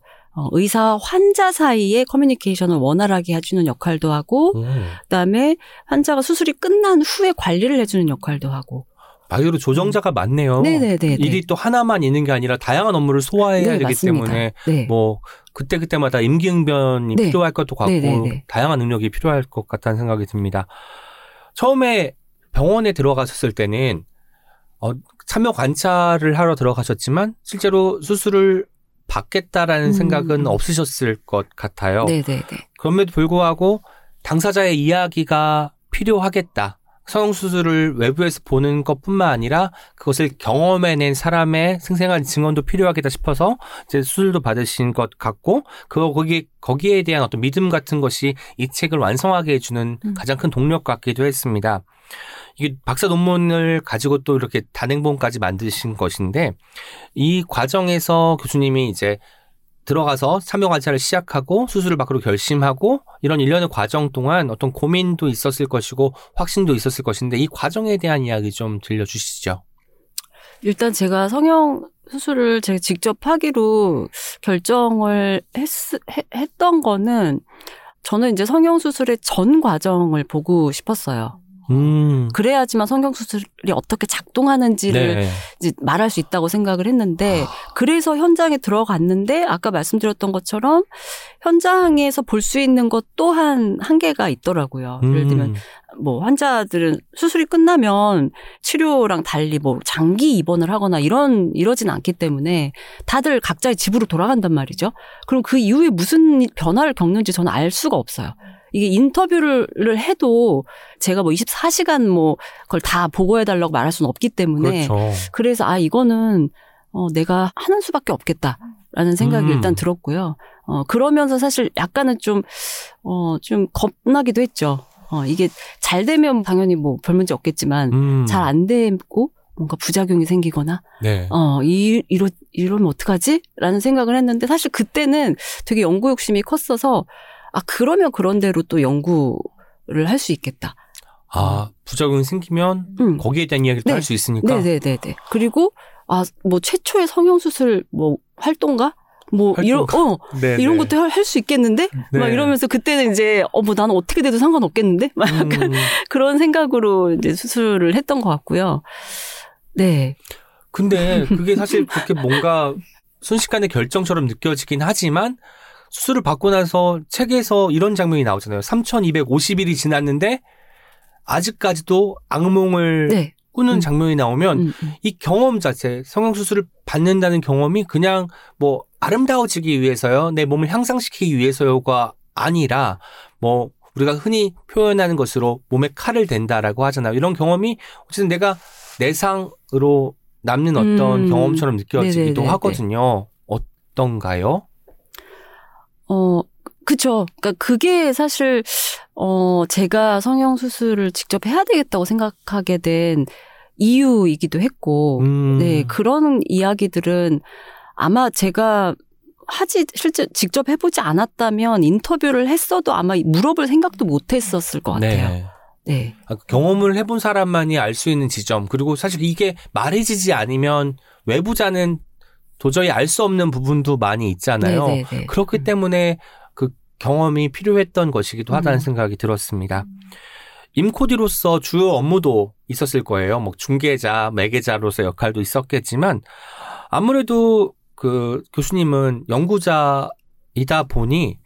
의사와 환자 사이의 커뮤니케이션을 원활하게 해주는 역할도 하고 음. 그다음에 환자가 수술이 끝난 후에 관리를 해주는 역할도 하고. 바이오로 조정자가 음. 많네요. 네네네. 일이 또 하나만 있는 게 아니라 다양한 업무를 소화해야 네, 되기 맞습니다. 때문에 네. 뭐 그때 그때마다 임기응변이 네. 필요할 것도 같고 네네네. 다양한 능력이 필요할 것 같다는 생각이 듭니다. 처음에 병원에 들어가셨을 때는 어, 참여 관찰을 하러 들어가셨지만 실제로 수술을 받겠다라는 음. 생각은 없으셨을 것 같아요. 네네네. 그럼에도 불구하고 당사자의 이야기가 필요하겠다. 성형수술을 외부에서 보는 것뿐만 아니라 그것을 경험해낸 사람의 생생한 증언도 필요하겠다 싶어서 이제 수술도 받으신 것 같고 그거 거기 거기에 대한 어떤 믿음 같은 것이 이 책을 완성하게 해주는 음. 가장 큰 동력 같기도 했습니다. 이게 박사 논문을 가지고 또 이렇게 단행본까지 만드신 것인데 이 과정에서 교수님이 이제 들어가서 참여 관찰을 시작하고 수술을 받기로 결심하고 이런 일련의 과정 동안 어떤 고민도 있었을 것이고 확신도 있었을 것인데 이 과정에 대한 이야기 좀 들려주시죠. 일단 제가 성형 수술을 제가 직접 하기로 결정을 했, 했, 했던 거는 저는 이제 성형 수술의 전 과정을 보고 싶었어요. 음. 그래야지만 성형수술이 어떻게 작동하는지를 네. 이제 말할 수 있다고 생각을 했는데 아. 그래서 현장에 들어갔는데 아까 말씀드렸던 것처럼 현장에서 볼 수 있는 것 또한 한계가 있더라고요. 음. 예를 들면 뭐 환자들은 수술이 끝나면 치료랑 달리 뭐 장기 입원을 하거나 이런 이러진 않기 때문에 다들 각자의 집으로 돌아간단 말이죠. 그럼 그 이후에 무슨 변화를 겪는지 저는 알 수가 없어요. 이게 인터뷰를 해도 제가 뭐 이십사 시간 뭐 그걸 다 보고해달라고 말할 수는 없기 때문에 그렇죠. 그래서 아 이거는 어 내가 하는 수밖에 없겠다라는 생각이 음. 일단 들었고요. 어 그러면서 사실 약간은 좀 어 좀 겁나기도 했죠. 어 이게 잘 되면 당연히 뭐 별 문제 없겠지만 음. 잘 안 되고 뭔가 부작용이 생기거나 네. 어 이 이러 이러면 어떡하지? 라는 생각을 했는데 사실 그때는 되게 연구 욕심이 컸어서. 아 그러면 그런 대로 또 연구를 할 수 있겠다. 아 부작용이 생기면 음. 거기에 대한 이야기를 네. 할 수 있으니까. 네네네네. 그리고 아 뭐 최초의 성형 수술 뭐 활동가 뭐 활동. 이런 어 네네. 이런 것도 할 수 있겠는데 네. 막 이러면서 그때는 이제 어 뭐 나는 어떻게 돼도 상관없겠는데 막 약간 음. 그런 생각으로 이제 수술을 했던 것 같고요. 네. 근데 그게 사실 그렇게 뭔가 순식간에 결정처럼 느껴지긴 하지만. 수술을 받고 나서 책에서 이런 장면이 나오잖아요. 삼천이백오십 일이 지났는데 아직까지도 악몽을 네. 꾸는 음. 장면이 나오면 음. 이 경험 자체, 성형수술을 받는다는 경험이 그냥 뭐 아름다워지기 위해서요. 내 몸을 향상시키기 위해서요가 아니라 뭐 우리가 흔히 표현하는 것으로 몸에 칼을 댄다라고 하잖아요. 이런 경험이 어쨌든 내가 내상으로 남는 어떤 음. 경험처럼 느껴지기도 네네네네. 하거든요. 어떤가요? 어, 그쵸. 그니까 그게 사실, 어, 제가 성형수술을 직접 해야 되겠다고 생각하게 된 이유이기도 했고, 음. 네, 그런 이야기들은 아마 제가 하지, 실제 직접 해보지 않았다면 인터뷰를 했어도 아마 물어볼 생각도 못 했었을 것 같아요. 네. 네. 경험을 해본 사람만이 알 수 있는 지점. 그리고 사실 이게 말해지지 않으면 외부자는 도저히 알 수 없는 부분도 많이 있잖아요. 네네네. 그렇기 음. 때문에 그 경험이 필요했던 것이기도 하다는 음. 생각이 들었습니다. 임코디로서 주요 업무도 있었을 거예요. 뭐 중개자, 매개자로서 역할도 있었겠지만 아무래도 그 교수님은 연구자이다 보니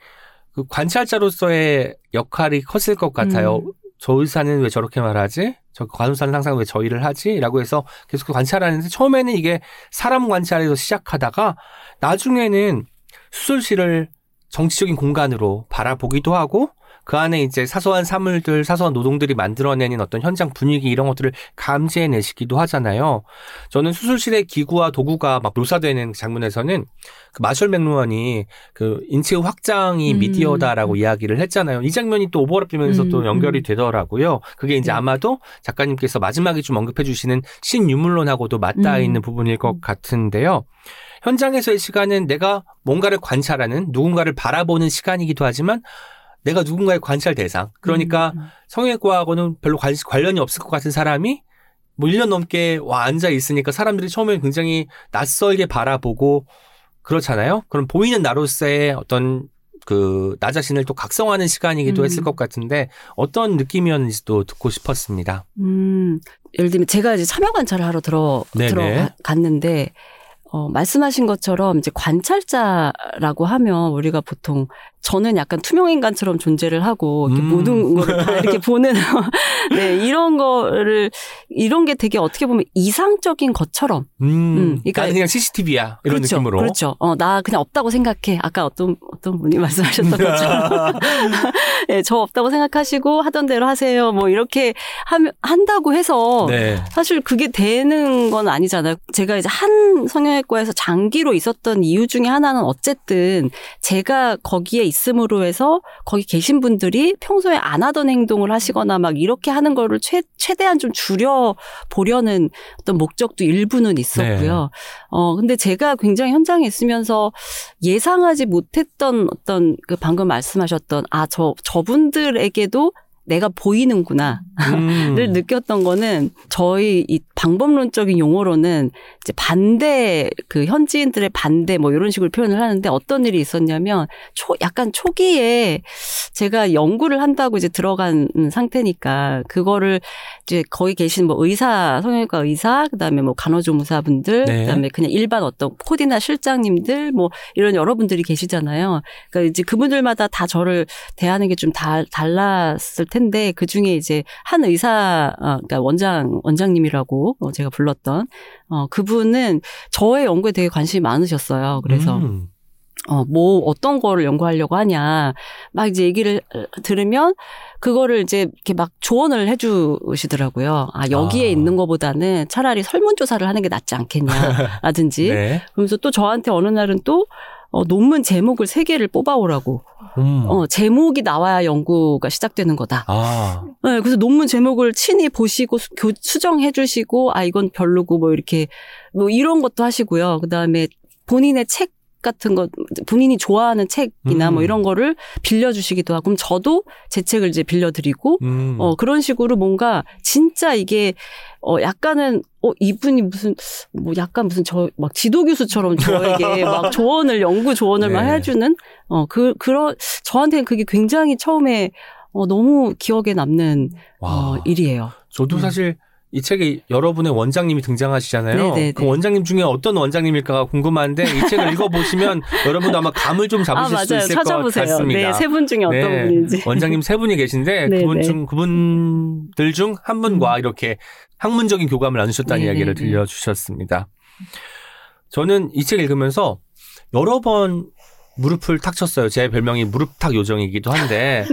그 관찰자로서의 역할이 컸을 것 같아요. 음. 저 의사는 왜 저렇게 말하지? 저 간호사는 항상 왜 저 일을 하지? 라고 해서 계속 관찰하는데 처음에는 이게 사람 관찰에서 시작하다가 나중에는 수술실을 정치적인 공간으로 바라보기도 하고 그 안에 이제 사소한 사물들, 사소한 노동들이 만들어내는 어떤 현장 분위기 이런 것들을 감지해내시기도 하잖아요. 저는 수술실의 기구와 도구가 막 묘사되는 장면에서는 그 마셜 맥루언이 그 인체의 확장이 음. 미디어다라고 이야기를 했잖아요. 이 장면이 또 오버랩되면서 음. 또 연결이 되더라고요. 그게 이제 네. 아마도 작가님께서 마지막에 좀 언급해 주시는 신유물론하고도 맞닿아 있는 음. 부분일 것 같은데요. 현장에서의 시간은 내가 뭔가를 관찰하는, 누군가를 바라보는 시간이기도 하지만 내가 누군가의 관찰 대상, 그러니까 음. 성형외과하고는 별로 관, 관련이 없을 것 같은 사람이 뭐 일 년 넘게 와 앉아 있으니까 사람들이 처음에는 굉장히 낯설게 바라보고 그렇잖아요. 그럼 보이는 나로서의 어떤 그 나 자신을 또 각성하는 시간이기도 음. 했을 것 같은데 어떤 느낌이었는지도 듣고 싶었습니다. 음, 예를 들면 제가 이제 참여 관찰을 하러 들어 네네. 들어갔는데 어, 말씀하신 것처럼 이제 관찰자라고 하면 우리가 보통 저는 약간 투명 인간처럼 존재를 하고 이렇게 음. 모든 걸 다 이렇게 보는 네, 이런 거를 이런 게 되게 어떻게 보면 이상적인 것처럼 음. 음, 그러니까 나는 그냥 씨씨티비야 이런 그렇죠, 느낌으로 그렇죠. 어, 나 그냥 없다고 생각해. 아까 어떤 어떤 분이 말씀하셨던 것처럼 네, 저 없다고 생각하시고 하던 대로 하세요. 뭐 이렇게 함, 한다고 해서 네. 사실 그게 되는 건 아니잖아요. 제가 이제 한 성형외과에서 장기로 있었던 이유 중에 하나는 어쨌든 제가 거기에 있음으로 해서 거기 계신 분들이 평소에 안 하던 행동을 하시거나 막 이렇게 하는 거를 최, 최대한 좀 줄여 보려는 어떤 목적도 일부는 있었고요. 네. 어, 근데 제가 굉장히 현장에 있으면서 예상하지 못했던 어떤 그 방금 말씀하셨던 아, 저, 저분들에게도 내가 보이는구나를 음. 느꼈던 거는 저희 이 방법론적인 용어로는 이제 반대 그 현지인들의 반대 뭐 이런 식으로 표현을 하는데 어떤 일이 있었냐면 초 약간 초기에 제가 연구를 한다고 이제 들어간 상태니까 그거를 이제 거기 계신 뭐 의사 성형외과 의사 그다음에 뭐 간호조무사분들 네. 그다음에 그냥 일반 어떤 코디나 실장님들 뭐 이런 여러분들이 계시잖아요. 그러니까 이제 그분들마다 다 저를 대하는 게 좀 다 달랐을 텐데 그 중에 이제 한 의사, 아, 그러니까 원장 원장님이라고 제가 불렀던 어, 그분은 저의 연구에 되게 관심이 많으셨어요. 그래서 음. 어, 뭐 어떤 거를 연구하려고 하냐 막 이제 얘기를 들으면 그거를 이제 이렇게 막 조언을 해주시더라고요. 아 여기에 아. 있는 거보다는 차라리 설문조사를 하는 게 낫지 않겠냐라든지. 네. 그러면서 또 저한테 어느 날은 또 어, 논문 제목을 세 개를 뽑아오라고. 음. 어, 제목이 나와야 연구가 시작되는 거다. 아. 네, 그래서 논문 제목을 친히 보시고 수, 교, 수정해 주시고, 아, 이건 별로고, 뭐, 이렇게, 뭐, 이런 것도 하시고요. 그 다음에 본인의 책 같은 거, 본인이 좋아하는 책이나 음. 뭐 이런 거를 빌려주시기도 하고, 그럼 저도 제 책을 이제 빌려드리고, 음. 어, 그런 식으로 뭔가 진짜 이게, 어, 약간은, 어, 이분이 무슨, 뭐, 약간 무슨 저, 막 지도교수처럼 저에게 막 조언을, 연구 조언을 네. 막 해주는, 어, 그, 그런, 저한테는 그게 굉장히 처음에, 어, 너무 기억에 남는, 와, 어, 일이에요. 저도 음. 사실 이 책에 여러분의 원장님이 등장하시잖아요. 네네네. 그 원장님 중에 어떤 원장님일까가 궁금한데 이 책을 읽어보시면 여러분도 아마 감을 좀 잡으실 아, 수 있을 찾아보세요. 것 같습니다. 네, 세 분 중에 어떤 네, 분인지. 원장님 세 분이 계신데 네네. 그분 중, 그분들 중 한 분과 음. 이렇게 학문적인 교감을 나누셨다는 네네. 이야기를 들려주셨습니다. 저는 이 책 읽으면서 여러 번 무릎을 탁 쳤어요. 제 별명이 무릎탁 요정이기도 한데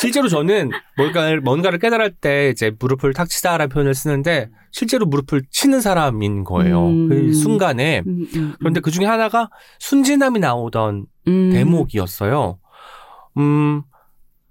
실제로 저는 뭔가를, 뭔가를 깨달을 때 이제 무릎을 탁 치다라는 표현을 쓰는데 실제로 무릎을 치는 사람인 거예요. 음. 그 순간에. 음, 음, 그런데 그중에 하나가 순진함이 나오던 음. 대목이었어요. 음,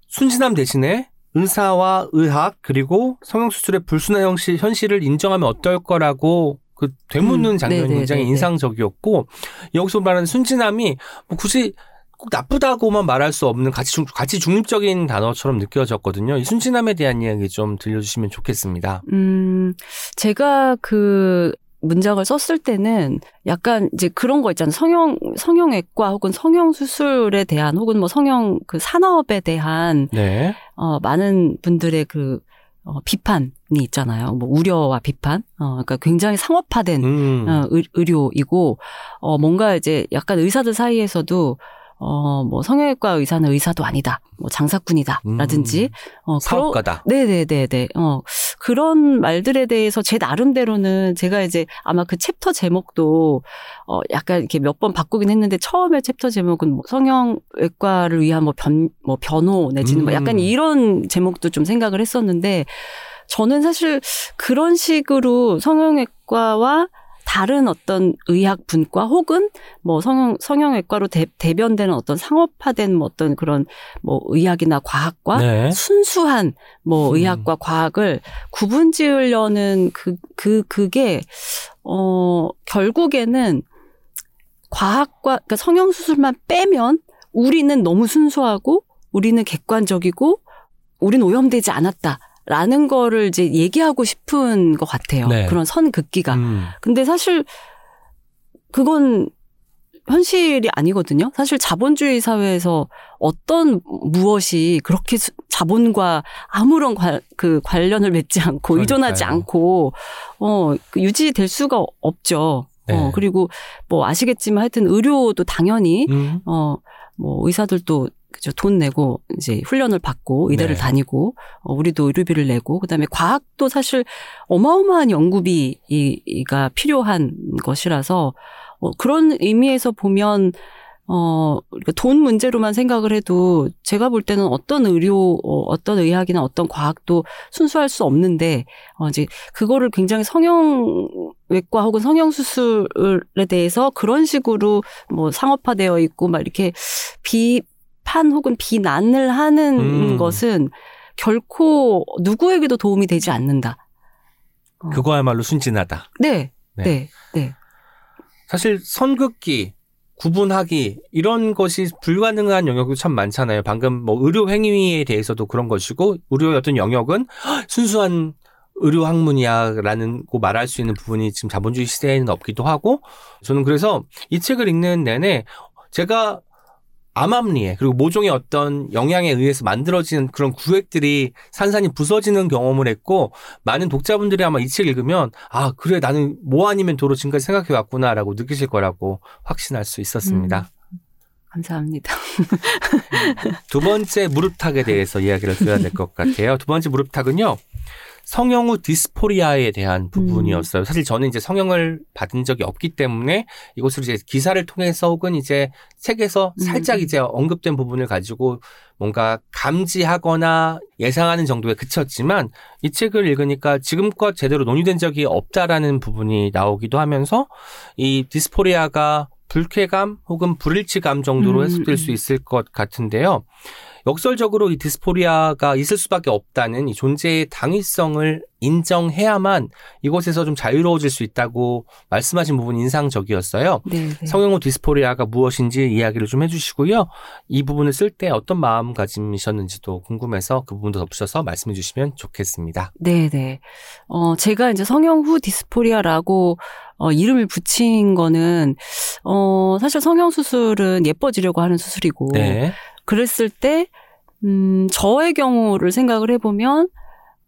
순진함 대신에 의사와 의학 그리고 성형수술의 불순한 현실, 현실을 인정하면 어떨 거라고 그 되묻는 음. 장면이 네네, 굉장히 네네. 인상적이었고 여기서 말하는 순진함이 뭐 굳이 꼭 나쁘다고만 말할 수 없는 가치, 가치 중립적인 단어처럼 느껴졌거든요. 이 순진함에 대한 이야기 좀 들려주시면 좋겠습니다. 음, 제가 그 문장을 썼을 때는 약간 이제 그런 거 있잖아요. 성형, 성형외과 혹은 성형수술에 대한 혹은 뭐 성형 그 산업에 대한 네. 어, 많은 분들의 그 어, 비판이 있잖아요. 뭐 우려와 비판. 어, 그러니까 굉장히 상업화된 음. 어, 의, 의료이고 어, 뭔가 이제 약간 의사들 사이에서도 어, 뭐, 성형외과 의사는 의사도 아니다. 뭐, 장사꾼이다. 라든지. 음, 어, 사업가다. 그러, 네네네네. 어, 그런 말들에 대해서 제 나름대로는 제가 이제 아마 그 챕터 제목도, 어, 약간 이렇게 몇 번 바꾸긴 했는데 처음에 챕터 제목은 뭐 성형외과를 위한 뭐 변, 뭐 변호 내지는 음. 뭐 약간 이런 제목도 좀 생각을 했었는데 저는 사실 그런 식으로 성형외과와 다른 어떤 의학 분과 혹은 뭐 성형, 성형외과로 대, 대변되는 어떤 상업화된 뭐 어떤 그런 뭐 의학이나 과학과 네. 순수한 뭐 의학과 음. 과학을 구분 지으려는 그, 그, 그게, 어, 결국에는 과학과, 그러니까 성형수술만 빼면 우리는 너무 순수하고 우리는 객관적이고 우린 오염되지 않았다. 라는 거를 이제 얘기하고 싶은 것 같아요. 네. 그런 선긋기가. 음. 근데 사실 그건 현실이 아니거든요. 사실 자본주의 사회에서 어떤 무엇이 그렇게 자본과 아무런 관, 그 관련을 맺지 않고 그러니까요. 의존하지 않고 어, 유지될 수가 없죠. 네. 어, 그리고 뭐 아시겠지만 하여튼 의료도 당연히 음. 어, 뭐 의사들도 그죠. 돈 내고 이제 훈련을 받고 의대를 네. 다니고 어, 우리도 의료비를 내고 그다음에 과학도 사실 어마어마한 연구비가 필요한 것이라서 어, 그런 의미에서 보면 어, 그러니까 돈 문제로만 생각을 해도 제가 볼 때는 어떤 의료, 어, 어떤 의학이나 어떤 과학도 순수할 수 없는데 어, 이제 그거를 굉장히 성형외과 혹은 성형수술에 대해서 그런 식으로 뭐 상업화되어 있고 막 이렇게 비 판 혹은 비난을 하는 음. 것은 결코 누구에게도 도움이 되지 않는다. 어. 그거야말로 순진하다. 네. 네. 네. 네. 사실 선긋기, 구분하기 이런 것이 불가능한 영역도 참 많잖아요. 방금 뭐 의료 행위에 대해서도 그런 것이고 의료의 어떤 영역은 순수한 의료 학문이야라는 거 말할 수 있는 부분이 지금 자본주의 시대에는 없기도 하고 저는 그래서 이 책을 읽는 내내 제가 암암리에 그리고 모종의 어떤 영향에 의해서 만들어지는 그런 구획들이 산산이 부서지는 경험을 했고 많은 독자분들이 아마 이 책 읽으면 아 그래 나는 뭐 아니면 도로 지금까지 생각해왔구나라고 느끼실 거라고 확신할 수 있었습니다. 음, 감사합니다. 두 번째 무릎탁에 대해서 이야기를 드려야 될 것 같아요. 두 번째 무릎탁은요. 성형 후 디스포리아에 대한 부분이었어요. 음. 사실 저는 이제 성형을 받은 적이 없기 때문에 이것을 이제 기사를 통해서 혹은 이제 책에서 살짝 음. 이제 언급된 부분을 가지고 뭔가 감지하거나 예상하는 정도에 그쳤지만 이 책을 읽으니까 지금껏 제대로 논의된 적이 없다라는 부분이 나오기도 하면서 이 디스포리아가 불쾌감 혹은 불일치감 정도로 해석될 음. 수 있을 것 같은데요. 역설적으로 이 디스포리아가 있을 수밖에 없다는 이 존재의 당위성을 인정해야만 이곳에서 좀 자유로워질 수 있다고 말씀하신 부분이 인상적이었어요. 네네. 성형 후 디스포리아가 무엇인지 이야기를 좀 해주시고요. 이 부분을 쓸 때 어떤 마음가짐이셨는지도 궁금해서 그 부분도 덧붙여서 말씀해 주시면 좋겠습니다. 네네. 어, 제가 이제 성형 후 디스포리아라고 어, 이름을 붙인 거는 어, 사실 성형 수술은 예뻐지려고 하는 수술이고. 네. 그랬을 때, 음, 저의 경우를 생각을 해보면,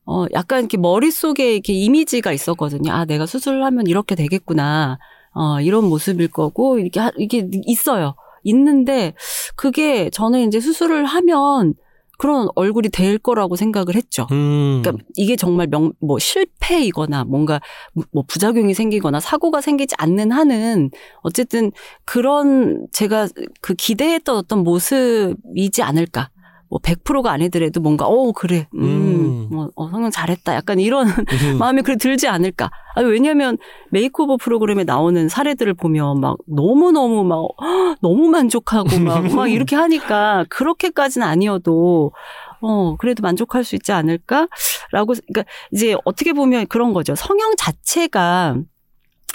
어, 약간 이렇게 머릿속에 이렇게 이미지가 있었거든요. 아, 내가 수술하면 이렇게 되겠구나. 어, 이런 모습일 거고, 이렇게, 하, 이게 있어요. 있는데, 그게 저는 이제 수술을 하면 그런 얼굴이 될 거라고 생각을 했죠. 음. 그러니까 이게 정말 명, 뭐 실패이거나 뭔가 뭐 부작용이 생기거나 사고가 생기지 않는 한은 어쨌든 그런 제가 그 기대했던 어떤 모습이지 않을까. 뭐 백 퍼센트가 아니더라도 뭔가 어 그래. 음. 음. 뭐 어, 성형 잘했다. 약간 이런 음. 마음이 그래 들지 않을까. 아니, 왜냐면 메이크오버 프로그램에 나오는 사례들을 보면 막 너무너무 막 허, 너무 만족하고 막, 막 이렇게 하니까 그렇게까지는 아니어도 어 그래도 만족할 수 있지 않을까라고 그러니까 이제 어떻게 보면 그런 거죠. 성형 자체가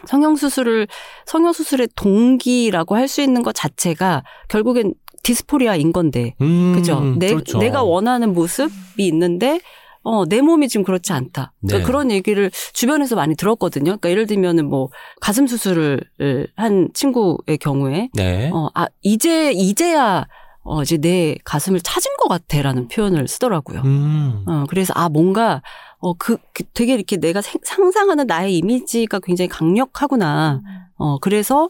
성형 수술을 성형 수술의 동기라고 할 수 있는 것 자체가 결국엔 디스포리아인 건데, 음, 그죠? 내, 그렇죠. 내가 원하는 모습이 있는데, 어, 내 몸이 지금 그렇지 않다. 그러니까 네. 그런 얘기를 주변에서 많이 들었거든요. 그러니까 예를 들면은 뭐 가슴 수술을 한 친구의 경우에, 네. 어, 아 이제 이제야 어, 이제 내 가슴을 찾은 것 같아라는 표현을 쓰더라고요. 음. 어, 그래서 아 뭔가 어, 그, 그 되게 이렇게 내가 상상하는 나의 이미지가 굉장히 강력하구나. 어, 그래서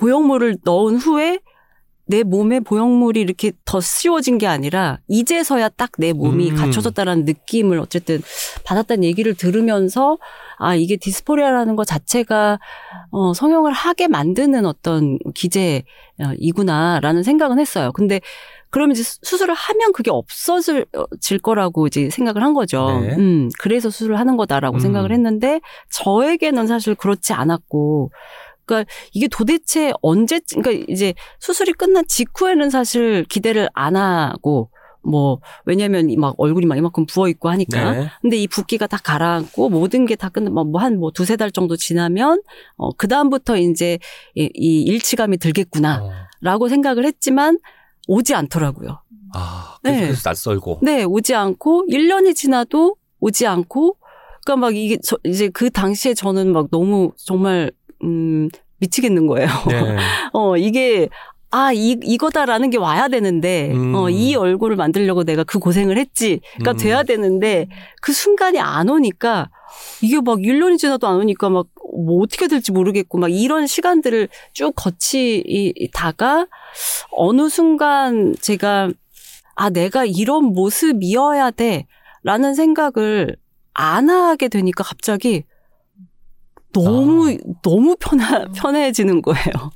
보형물을 넣은 후에 내 몸에 보형물이 이렇게 더 씌워진 게 아니라 이제서야 딱 내 몸이 음. 갖춰졌다라는 느낌을 어쨌든 받았다는 얘기를 들으면서 아 이게 디스포리아라는 것 자체가 어, 성형을 하게 만드는 어떤 기제이구나라는 생각은 했어요. 근데 그러면 이제 수술을 하면 그게 없어질 거라고 이제 생각을 한 거죠. 네. 음, 그래서 수술을 하는 거다라고 음. 생각을 했는데 저에게는 사실 그렇지 않았고. 그러니까 이게 도대체 언제, 그러니까 이제 수술이 끝난 직후에는 사실 기대를 안 하고, 뭐, 왜냐면 막 얼굴이 막 이만큼 부어있고 하니까. 네. 근데 이 붓기가 다 가라앉고 모든 게 다 끝나, 뭐 한 뭐 두세 달 정도 지나면, 어, 그다음부터 이제 이, 이 일치감이 들겠구나, 라고 어. 생각을 했지만, 오지 않더라고요. 아, 계속해서 네. 낯설고. 네, 오지 않고, 일 년이 지나도 오지 않고, 그러니까 막 이게, 저, 이제 그 당시에 저는 막 너무 정말, 음, 미치겠는 거예요. 네. 어, 이게 아, 이, 이거다라는 게 와야 되는데, 음. 어, 이 얼굴을 만들려고 내가 그 고생을 했지. 그러니까 음. 돼야 되는데, 그 순간이 안 오니까, 이게 막 일 년이 지나도 안 오니까 막, 뭐 어떻게 될지 모르겠고, 막 이런 시간들을 쭉 거치다가, 어느 순간 제가, 아, 내가 이런 모습이어야 돼. 라는 생각을 안 하게 되니까 갑자기 너무, 아. 너무 편하, 편해지는 거예요.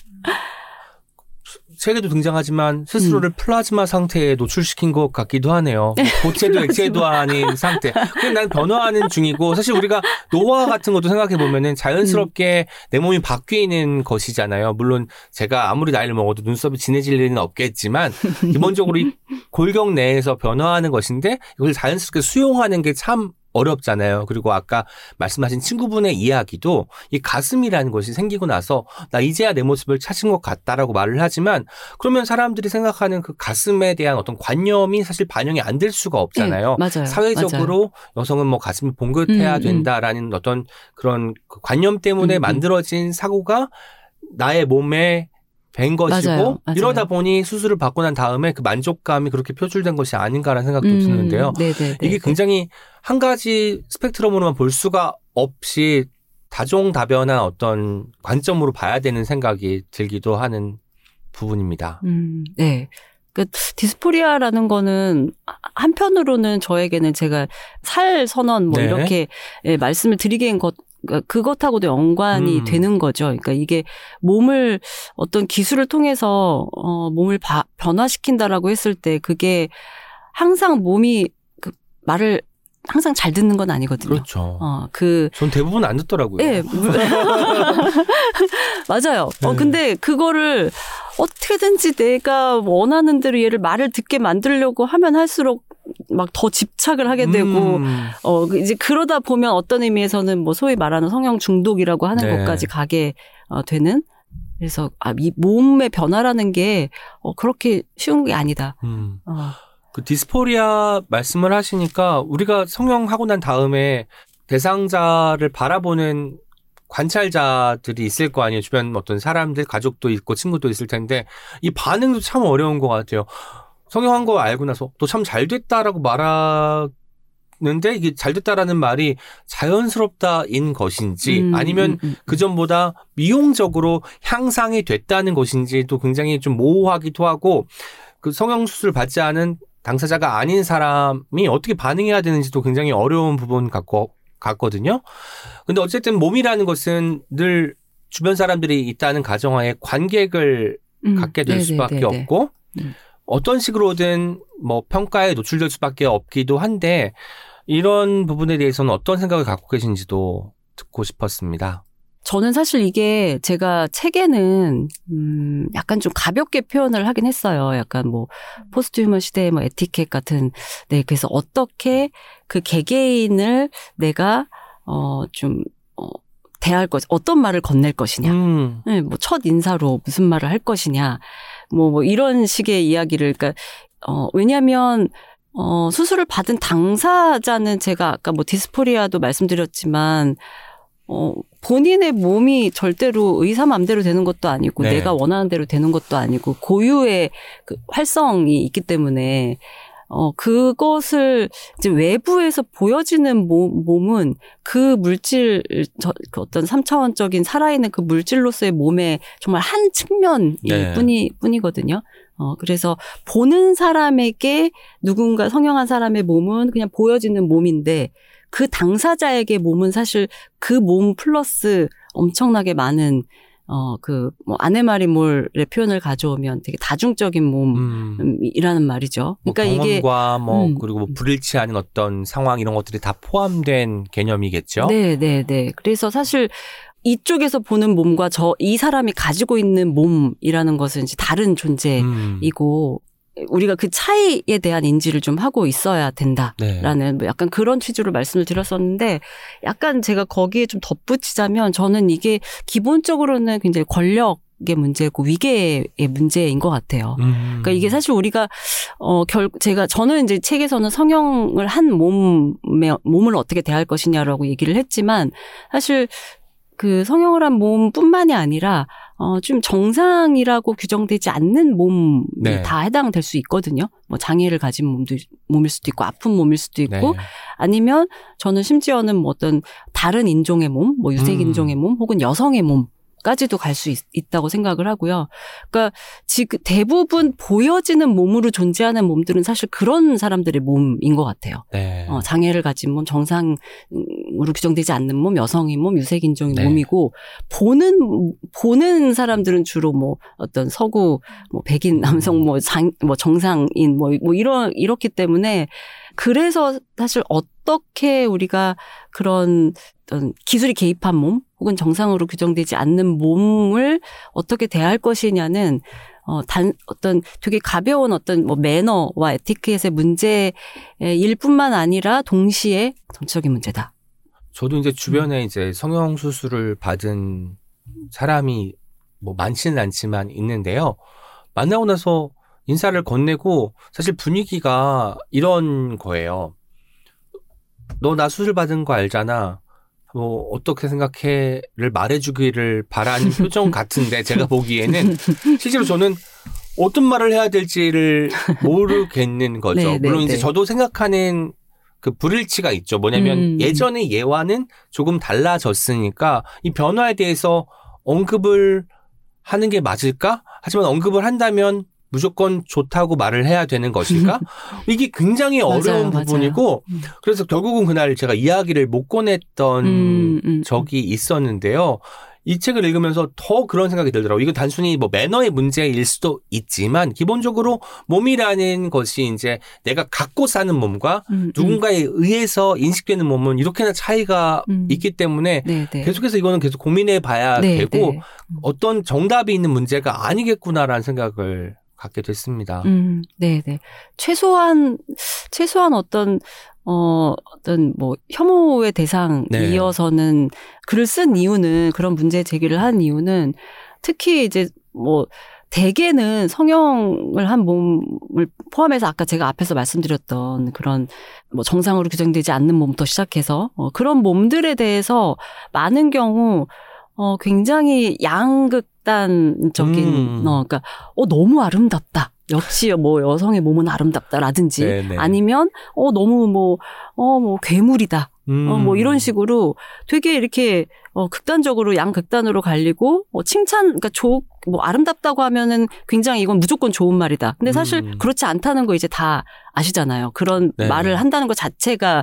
책에도 등장하지만 스스로를 음. 플라즈마 상태에 노출시킨 것 같기도 하네요. 고체도 액체도 아닌 상태. 그냥 난 변화하는 중이고 사실 우리가 노화 같은 것도 생각해보면 자연스럽게 음. 내 몸이 바뀌는 것이잖아요. 물론 제가 아무리 나이를 먹어도 눈썹이 진해질 일은 없겠지만 기본적으로 이 골격 내에서 변화하는 것인데 이걸 자연스럽게 수용하는 게 참 어렵잖아요. 그리고 아까 말씀하신 친구분의 이야기도 이 가슴이라는 것이 생기고 나서 나 이제야 내 모습을 찾은 것 같다라고 말을 하지만 그러면 사람들이 생각하는 그 가슴에 대한 어떤 관념이 사실 반영이 안 될 수가 없잖아요. 네, 맞아요. 사회적으로 맞아요. 여성은 뭐 가슴이 봉긋해야 음, 된다라는 음. 어떤 그런 관념 때문에 음, 만들어진 음. 사고가 나의 몸에 된 것이고 맞아요, 맞아요. 이러다 보니 수술을 받고 난 다음에 그 만족감이 그렇게 표출된 것이 아닌가라는 생각도 음, 드는데요. 네네네, 이게 굉장히 한 가지 스펙트럼으로만 볼 수가 없이 다종다변한 어떤 관점으로 봐야 되는 생각이 들기도 하는 부분입니다. 음, 네. 그 디스포리아라는 거는 한편으로는 저에게는 제가 살 선언 뭐 네. 이렇게 예, 말씀을 드리기엔 것 그것하고도 연관이 음. 되는 거죠. 그러니까 이게 몸을 어떤 기술을 통해서 어, 몸을 바, 변화시킨다라고 했을 때 그게 항상 몸이 그 말을 항상 잘 듣는 건 아니거든요. 그렇죠. 어, 그 전 대부분 안 듣더라고요. 네. 맞아요. 네. 어, 근데 그거를 어떻게든지 내가 원하는 대로 얘를 말을 듣게 만들려고 하면 할수록 막 더 집착을 하게 되고 음. 어 이제 그러다 보면 어떤 의미에서는 뭐 소위 말하는 성형 중독이라고 하는 네. 것까지 가게 어, 되는 그래서 아, 이 몸의 변화라는 게 어, 그렇게 쉬운 게 아니다. 음. 어. 그 디스포리아 말씀을 하시니까 우리가 성형하고 난 다음에 대상자를 바라보는 관찰자들이 있을 거 아니에요. 주변 어떤 사람들, 가족도 있고 친구도 있을 텐데 이 반응도 참 어려운 것 같아요. 성형한 거 알고 나서 또 참 잘 됐다라고 말하는데 이게 잘 됐다라는 말이 자연스럽다인 것인지 음, 아니면 음, 음. 그전보다 미용적으로 향상이 됐다는 것인지 또 굉장히 좀 모호하기도 하고 그 성형수술 받지 않은 당사자가 아닌 사람이 어떻게 반응해야 되는지도 굉장히 어려운 부분 같고, 같거든요. 근데 어쨌든 몸이라는 것은 늘 주변 사람들이 있다는 가정하에 관객을 음, 갖게 될 네네, 수밖에 네네. 없고 음. 어떤 식으로든 뭐 평가에 노출될 수밖에 없기도 한데 이런 부분에 대해서는 어떤 생각을 갖고 계신지도 듣고 싶었습니다. 저는 사실 이게 제가 책에는 음 약간 좀 가볍게 표현을 하긴 했어요. 약간 뭐 포스트휴먼 시대의 뭐 에티켓 같은 네 그래서 어떻게 그 개개인을 내가 어 좀 어 대할 것 어떤 말을 건넬 것이냐, 음. 네, 뭐 첫 인사로 무슨 말을 할 것이냐, 뭐, 뭐 이런 식의 이야기를 그러니까 어 왜냐하면 어 수술을 받은 당사자는 제가 아까 뭐 디스포리아도 말씀드렸지만 어 본인의 몸이 절대로 의사 맘대로 되는 것도 아니고 네. 내가 원하는 대로 되는 것도 아니고 고유의 그 활성이 있기 때문에. 어, 그것을 이제 외부에서 보여지는 몸, 몸은 그 물질, 저, 그 어떤 삼차원적인 살아있는 그 물질로서의 몸의 정말 한 측면일 네. 뿐이, 뿐이거든요. 어, 그래서 보는 사람에게 누군가 성형한 사람의 몸은 그냥 보여지는 몸인데 그 당사자에게 몸은 사실 그 몸 플러스 엄청나게 많은 어, 그, 뭐, 아내마리몰의 표현을 가져오면 되게 다중적인 몸이라는 음. 말이죠. 그러니까 뭐 이게. 경험과 뭐, 음. 그리고 뭐 불일치 아닌 어떤 상황 이런 것들이 다 포함된 개념이겠죠? 네, 네, 네. 그래서 사실 이쪽에서 보는 몸과 저, 이 사람이 가지고 있는 몸이라는 것은 이제 다른 존재이고, 음. 우리가 그 차이에 대한 인지를 좀 하고 있어야 된다라는 네. 뭐 약간 그런 취지로 말씀을 드렸었는데 약간 제가 거기에 좀 덧붙이자면 저는 이게 기본적으로는 굉장히 권력의 문제고 위계의 문제인 것 같아요. 음. 그러니까 이게 사실 우리가 어 결 제가 저는 이제 책에서는 성형을 한 몸에 몸을 어떻게 대할 것이냐라고 얘기를 했지만 사실 그 성형을 한 몸뿐만이 아니라 어, 좀 정상이라고 규정되지 않는 몸이 네. 다 해당될 수 있거든요. 뭐 장애를 가진 몸도, 몸일 수도 있고 아픈 몸일 수도 있고 네. 아니면 저는 심지어는 뭐 어떤 다른 인종의 몸, 뭐 유색인종의 음. 몸 혹은 여성의 몸 까지도 갈 수 있다고 생각을 하고요. 그러니까 지금 대부분 보여지는 몸으로 존재하는 몸들은 사실 그런 사람들의 몸인 것 같아요. 네. 어, 장애를 가진 몸, 정상으로 규정되지 않는 몸, 여성인 몸, 유색인종인 네. 몸이고 보는 보는 사람들은 주로 뭐 어떤 서구, 뭐 백인 남성, 뭐 장, 뭐 정상인, 뭐 뭐 이런 이렇기 때문에 그래서 사실 어떻게 우리가 그런 어떤 기술이 개입한 몸 혹은 정상으로 규정되지 않는 몸을 어떻게 대할 것이냐는 어, 단, 어떤 되게 가벼운 어떤 뭐 매너와 에티켓의 문제일 뿐만 아니라 동시에 정치적인 문제다. 저도 이제 주변에 음. 이제 성형 수술을 받은 사람이 뭐 많지는 않지만 있는데요. 만나고 나서 인사를 건네고 사실 분위기가 이런 거예요. 너 나 수술 받은 거 알잖아. 뭐 어떻게 생각해를 말해주기를 바라는 표정 같은데 제가 보기에는 실제로 저는 어떤 말을 해야 될지를 모르겠는 거죠. 네, 물론 네, 이제 네. 저도 생각하는 그 불일치가 있죠. 뭐냐면 음. 예전의 예와는 조금 달라졌으니까 이 변화에 대해서 언급을 하는 게 맞을까? 하지만 언급을 한다면 무조건 좋다고 말을 해야 되는 것일까? 이게 굉장히 어려운 맞아요, 부분이고 맞아요. 그래서 결국은 그날 제가 이야기를 못 꺼냈던 음, 음. 적이 있었는데요. 이 책을 읽으면서 더 그런 생각이 들더라고요. 이건 단순히 뭐 매너의 문제일 수도 있지만 기본적으로 몸이라는 것이 이제 내가 갖고 사는 몸과 음, 누군가에 음. 의해서 인식되는 몸은 이렇게나 차이가 음. 있기 때문에 네, 네. 계속해서 이거는 계속 고민해 봐야 네, 되고 네. 어떤 정답이 있는 문제가 아니겠구나라는 생각을 갖게 됐습니다. 음, 네, 네. 최소한 최소한 어떤 어 어떤 뭐 혐오의 대상이어서는 네. 글을 쓴 이유는 그런 문제 제기를 한 이유는 특히 이제 뭐 대개는 성형을 한 몸을 포함해서 아까 제가 앞에서 말씀드렸던 그런 뭐 정상으로 규정되지 않는 몸부터 시작해서 어, 그런 몸들에 대해서 많은 경우 어 굉장히 양극 극단적인, 음. 어, 그러니까 어, 너무 아름답다. 역시 뭐 여성의 몸은 아름답다라든지 네네. 아니면 어, 너무 뭐, 어, 뭐 괴물이다. 음. 어, 뭐 이런 식으로 되게 이렇게 어, 극단적으로 양극단으로 갈리고 어, 칭찬, 그러니까 좋, 뭐 아름답다고 하면은 굉장히 이건 무조건 좋은 말이다. 근데 사실 음. 그렇지 않다는 거 이제 다 아시잖아요. 그런 네네. 말을 한다는 것 자체가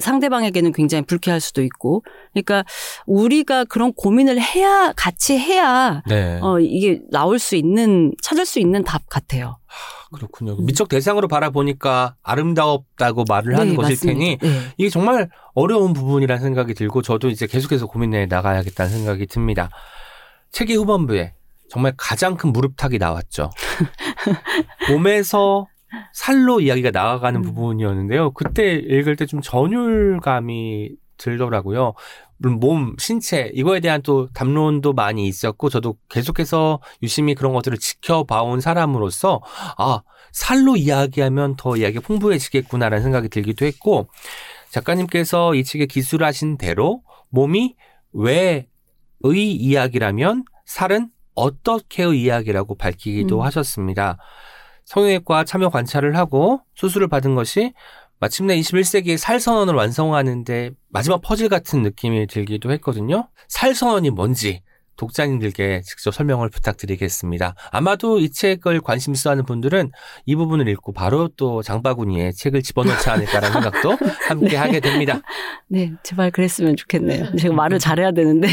상대방에게는 굉장히 불쾌할 수도 있고, 그러니까 우리가 그런 고민을 해야 같이 해야 네. 어, 이게 나올 수 있는 찾을 수 있는 답 같아요. 하, 그렇군요. 미적 대상으로 바라보니까 아름다웠다고 말을 네, 하는 것일 맞습니다. 테니 네. 이게 정말 어려운 부분이라는 생각이 들고 저도 이제 계속해서 고민해 나가야겠다는 생각이 듭니다. 책의 후반부에 정말 가장 큰 무릎탁이 나왔죠. 몸에서 살로 이야기가 나아가는 음. 부분이었는데요. 그때 읽을 때 좀 전율감이 들더라고요. 물론 몸, 신체 이거에 대한 또 담론도 많이 있었고 저도 계속해서 유심히 그런 것들을 지켜봐온 사람으로서 아, 살로 이야기하면 더 이야기가 풍부해지겠구나라는 생각이 들기도 했고 작가님께서 이 책에 기술하신 대로 몸이 왜의 이야기라면 살은 어떻게의 이야기라고 밝히기도 음. 하셨습니다. 성형외과 참여 관찰을 하고 수술을 받은 것이 마침내 이십일 세기의 살 선언을 완성하는 데 마지막 퍼즐 같은 느낌이 들기도 했거든요. 살 선언이 뭔지 독자님들께 직접 설명을 부탁드리겠습니다. 아마도 이 책을 관심있어 하는 분들은 이 부분을 읽고 바로 또 장바구니에 책을 집어넣지 않을까라는 생각도 함께 네. 하게 됩니다. 네, 제발 그랬으면 좋겠네요. 제가 말을 잘해야 되는데.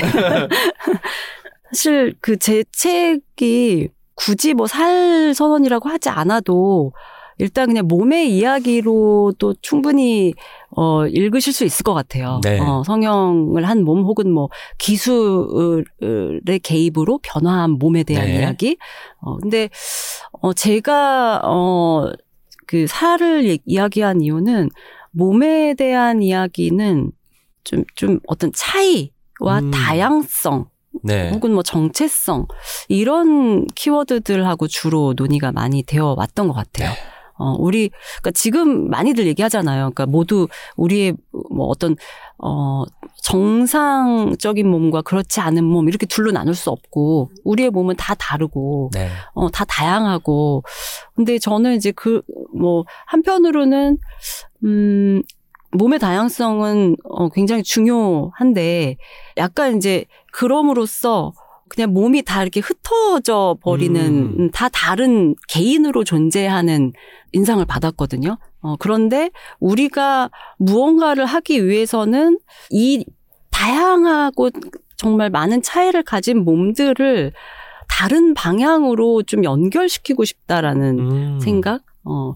사실 그 제 책이 굳이 뭐 살 선언이라고 하지 않아도 일단 그냥 몸의 이야기로도 충분히 어 읽으실 수 있을 것 같아요. 네. 어, 성형을 한 몸 혹은 뭐 기술의 개입으로 변화한 몸에 대한 네. 이야기. 어 근데 어 제가 어 그 살을 이야기한 이유는 몸에 대한 이야기는 좀 좀 어떤 차이와 음. 다양성. 네. 혹은 뭐 정체성 이런 키워드들하고 주로 논의가 많이 되어 왔던 것 같아요. 네. 어, 우리, 그러니까 지금 많이들 얘기하잖아요. 그러니까 모두 우리의 뭐 어떤, 어, 정상적인 몸과 그렇지 않은 몸 이렇게 둘로 나눌 수 없고, 우리의 몸은 다 다르고, 네. 어, 다 다양하고. 근데 저는 이제 그, 뭐, 한편으로는, 음, 몸의 다양성은 어, 굉장히 중요한데, 약간 이제 그럼으로써 그냥 몸이 다 이렇게 흩어져 버리는 음. 다 다른 개인으로 존재하는 인상을 받았거든요. 어, 그런데 우리가 무언가를 하기 위해서는 이 다양하고 정말 많은 차이를 가진 몸들을 다른 방향으로 좀 연결시키고 싶다라는 음. 생각? 어.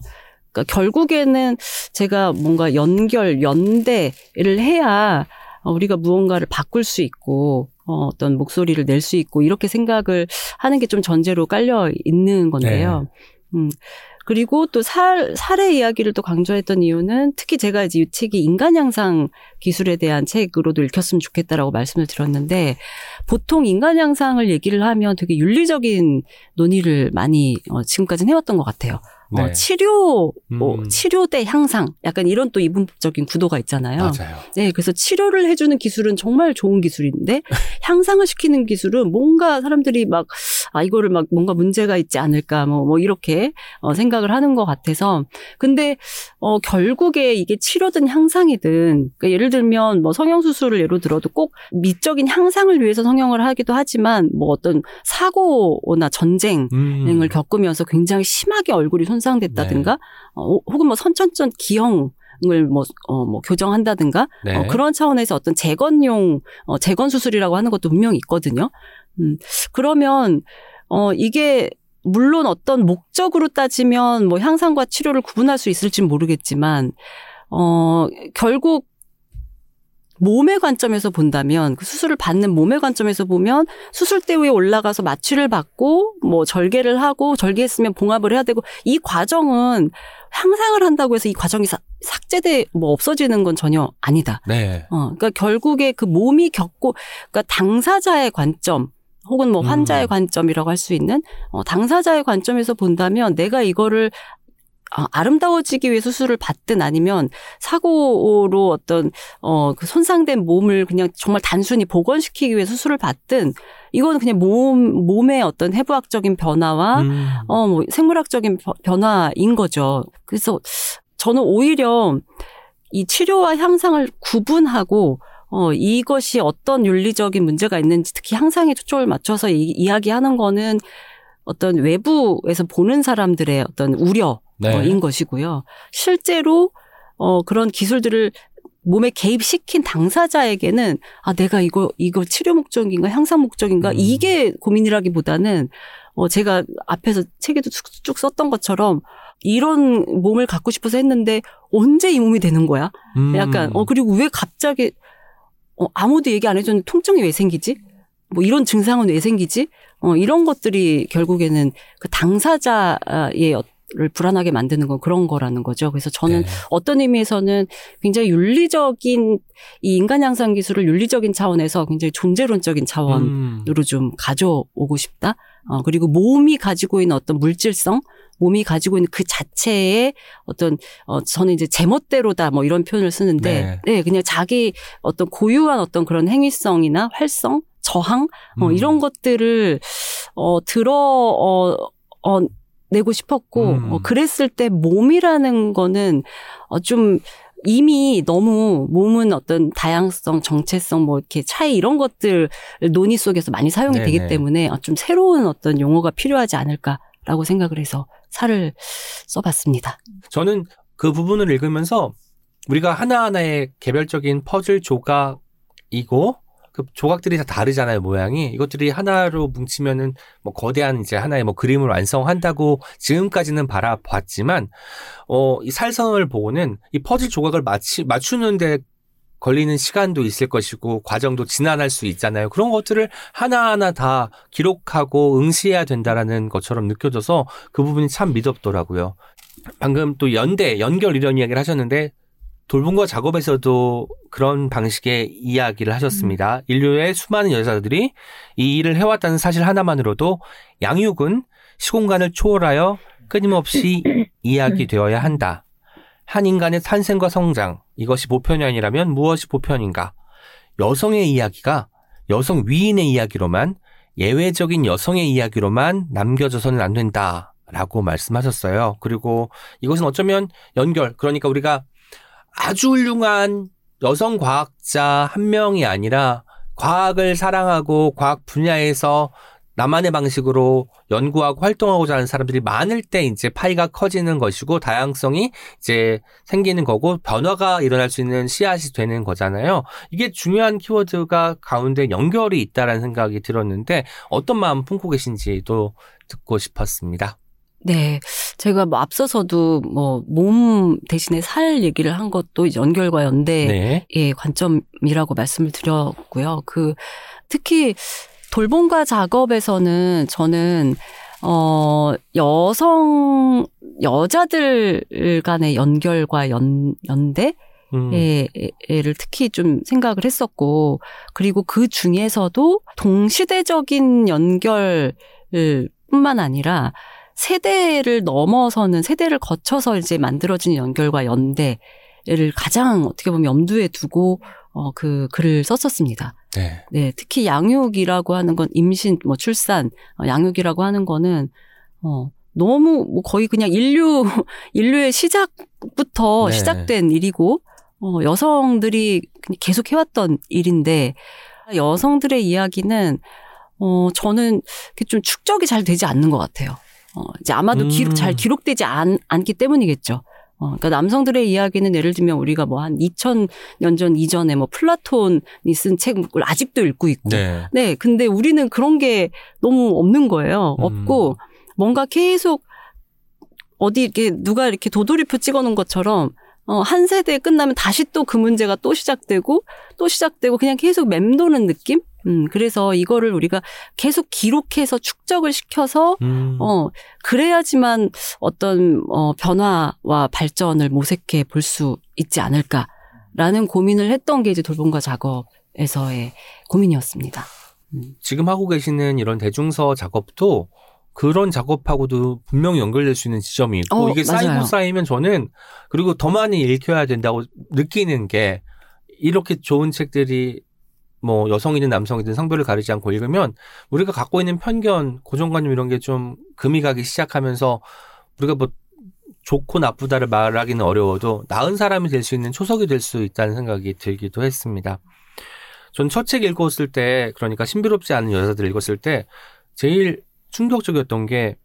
그러니까 결국에는 제가 뭔가 연결, 연대를 해야 우리가 무언가를 바꿀 수 있고 어, 어떤 목소리를 낼 수 있고 이렇게 생각을 하는 게 좀 전제로 깔려 있는 건데요. 네. 음. 그리고 또 살, 살의 이야기를 또 강조했던 이유는 특히 제가 이제 이 책이 인간 양상 기술에 대한 책으로도 읽혔으면 좋겠다라고 말씀을 드렸는데, 보통 인간 양상을 얘기를 하면 되게 윤리적인 논의를 많이 어, 지금까지는 해왔던 것 같아요. 네. 어, 치료, 뭐, 음. 치료 대 향상. 약간 이런 또 이분법적인 구도가 있잖아요. 맞아요. 네, 그래서 치료를 해주는 기술은 정말 좋은 기술인데, 향상을 시키는 기술은 뭔가 사람들이 막, 아, 이거를 막 뭔가 문제가 있지 않을까, 뭐, 뭐, 이렇게, 어, 생각을 하는 것 같아서. 근데, 어, 결국에 이게 치료든 향상이든, 그러니까 예를 들면 뭐 성형수술을 예로 들어도 꼭 미적인 향상을 위해서 성형을 하기도 하지만, 뭐 어떤 사고나 전쟁을 음. 겪으면서 굉장히 심하게 얼굴이 손 손상됐다든가, 네. 어, 혹은 뭐 선천적 기형, 을 뭐, 어, 뭐, 교정한다든가, 네. 어, 그런 차원에서 어떤 재건용, 어, 재건 수술이라고 하는 것도 분명히 있거든요. 음, 그러면, 어, 이게, 물론 어떤 목적으로 따지면 뭐 향상과 치료를 구분할 수 있을진 모르겠지만, 어, 결국, 몸의 관점에서 본다면, 그 수술을 받는 몸의 관점에서 보면 수술대 위에 올라가서 마취를 받고 뭐 절개를 하고, 절개했으면 봉합을 해야 되고, 이 과정은 향상을 한다고 해서 이 과정이 사, 삭제돼 뭐 없어지는 건 전혀 아니다. 네. 어, 그러니까 결국에 그 몸이 겪고, 그러니까 당사자의 관점 혹은 뭐 환자의 음. 관점이라고 할 수 있는 어, 당사자의 관점에서 본다면 내가 이거를 아, 아름다워지기 위해 수술을 받든 아니면 사고로 어떤 어, 그 손상된 몸을 그냥 정말 단순히 복원시키기 위해 수술을 받든, 이건 그냥 몸 몸의 어떤 해부학적인 변화와 음. 어, 뭐 생물학적인 변화인 거죠. 그래서 저는 오히려 이 치료와 향상을 구분하고 어, 이것이 어떤 윤리적인 문제가 있는지, 특히 향상에 초점을 맞춰서 이, 이야기하는 거는 어떤 외부에서 보는 사람들의 어떤 우려. 네. 어, 인 것이고요. 실제로 어, 그런 기술들을 몸에 개입시킨 당사자에게는 아 내가 이거 이거 치료 목적인가 향상 목적인가 음. 이게 고민이라기보다는 어, 제가 앞에서 책에도 쭉 썼던 것처럼 이런 몸을 갖고 싶어서 했는데 언제 이 몸이 되는 거야? 음. 약간 어 그리고 왜 갑자기 어, 아무도 얘기 안 해줬는데 통증이 왜 생기지? 뭐 이런 증상은 왜 생기지? 어, 이런 것들이 결국에는 그 당사자의 를 불안하게 만드는 건 그런 거라는 거죠. 그래서 저는 네. 어떤 의미에서는 굉장히 윤리적인 이 인간 양상 기술을 윤리적인 차원에서 굉장히 존재론적인 차원으로 음. 좀 가져오고 싶다. 어, 그리고 몸이 가지고 있는 어떤 물질성, 몸이 가지고 있는 그 자체의 어떤 어, 저는 이제 제멋대로다 뭐 이런 표현을 쓰는데, 네. 네, 그냥 자기 어떤 고유한 어떤 그런 행위성이나 활성, 저항 어, 음. 이런 것들을 어, 들어 어, 어, 내고 싶었고 음. 어, 그랬을 때 몸이라는 거는 어, 좀 이미 너무 몸은 어떤 다양성, 정체성 뭐 이렇게 차이 이런 것들 논의 속에서 많이 사용이 네네. 되기 때문에 어, 좀 새로운 어떤 용어가 필요하지 않을까라고 생각을 해서 살을 써봤습니다. 저는 그 부분을 읽으면서 우리가 하나하나의 개별적인 퍼즐 조각이고 그 조각들이 다 다르잖아요, 모양이. 이것들이 하나로 뭉치면은 뭐 거대한 이제 하나의 뭐 그림을 완성한다고 지금까지는 바라봤지만, 어, 이 살성을 보고는 이 퍼즐 조각을 맞추, 맞추는데 걸리는 시간도 있을 것이고, 과정도 지난할 수 있잖아요. 그런 것들을 하나하나 다 기록하고 응시해야 된다라는 것처럼 느껴져서 그 부분이 참 미덥더라고요. 방금 또 연대, 연결 이런 이야기를 하셨는데, 돌봄과 작업에서도 그런 방식의 이야기를 하셨습니다. 인류의 수많은 여자들이 이 일을 해왔다는 사실 하나만으로도 양육은 시공간을 초월하여 끊임없이 이야기되어야 한다. 한 인간의 탄생과 성장, 이것이 보편이 아니라면 무엇이 보편인가? 여성의 이야기가 여성 위인의 이야기로만, 예외적인 여성의 이야기로만 남겨져서는 안 된다라고 말씀하셨어요. 그리고 이것은 어쩌면 연결, 그러니까 우리가 아주 훌륭한 여성 과학자 한 명이 아니라 과학을 사랑하고 과학 분야에서 나만의 방식으로 연구하고 활동하고자 하는 사람들이 많을 때 이제 파이가 커지는 것이고 다양성이 이제 생기는 거고 변화가 일어날 수 있는 씨앗이 되는 거잖아요. 이게 중요한 키워드가 가운데 연결이 있다라는 생각이 들었는데 어떤 마음 품고 계신지도 듣고 싶었습니다. 네. 제가 뭐 앞서서도 뭐 몸 대신에 살 얘기를 한 것도 연결과 연대의 네. 관점이라고 말씀을 드렸고요. 그 특히 돌봄과 작업에서는 저는 어 여성 여자들 간의 연결과 연 연대를 음. 특히 좀 생각을 했었고, 그리고 그 중에서도 동시대적인 연결뿐만 아니라 세대를 넘어서는 세대를 거쳐서 이제 만들어진 연결과 연대를 가장 어떻게 보면 염두에 두고 어, 그 글을 썼었습니다. 네. 네, 특히 양육이라고 하는 건 임신, 뭐 출산, 어, 양육이라고 하는 거는 어, 너무 뭐 거의 그냥 인류 인류의 시작부터 네. 시작된 일이고 어, 여성들이 계속 해왔던 일인데 여성들의 이야기는 어, 저는 좀 축적이 잘 되지 않는 것 같아요. 어, 이제 아마도 음. 기록, 잘 기록되지 않, 않기 때문이겠죠. 어, 그러니까 남성들의 이야기는 예를 들면 우리가 뭐 한 이천 년 전 이전에 뭐 플라톤이 쓴 책을 아직도 읽고 있고. 네. 네. 근데 우리는 그런 게 너무 없는 거예요. 없고, 음. 뭔가 계속 어디 이렇게 누가 이렇게 도돌이표 찍어 놓은 것처럼 어, 한 세대 끝나면 다시 또 그 문제가 또 시작되고 또 시작되고 그냥 계속 맴도는 느낌? 음, 그래서 이거를 우리가 계속 기록해서 축적을 시켜서, 음. 어, 그래야지만 어떤, 어, 변화와 발전을 모색해 볼 수 있지 않을까라는 고민을 했던 게 이제 돌봄과 작업에서의 고민이었습니다. 음. 지금 하고 계시는 이런 대중서 작업도 그런 작업하고도 분명히 연결될 수 있는 지점이 있고, 어, 이게 맞아요. 쌓이고 쌓이면 저는, 그리고 더 많이 읽혀야 된다고 느끼는 게, 이렇게 좋은 책들이 뭐 여성이든 남성이든 성별을 가리지 않고 읽으면 우리가 갖고 있는 편견, 고정관념 이런 게 좀 금이 가기 시작하면서 우리가 뭐 좋고 나쁘다를 말하기는 어려워도 나은 사람이 될 수 있는 초석이 될 수 있다는 생각이 들기도 했습니다. 전 첫 책 읽었을 때, 그러니까 신비롭지 않은 여자들 읽었을 때 제일 충격적이었던 게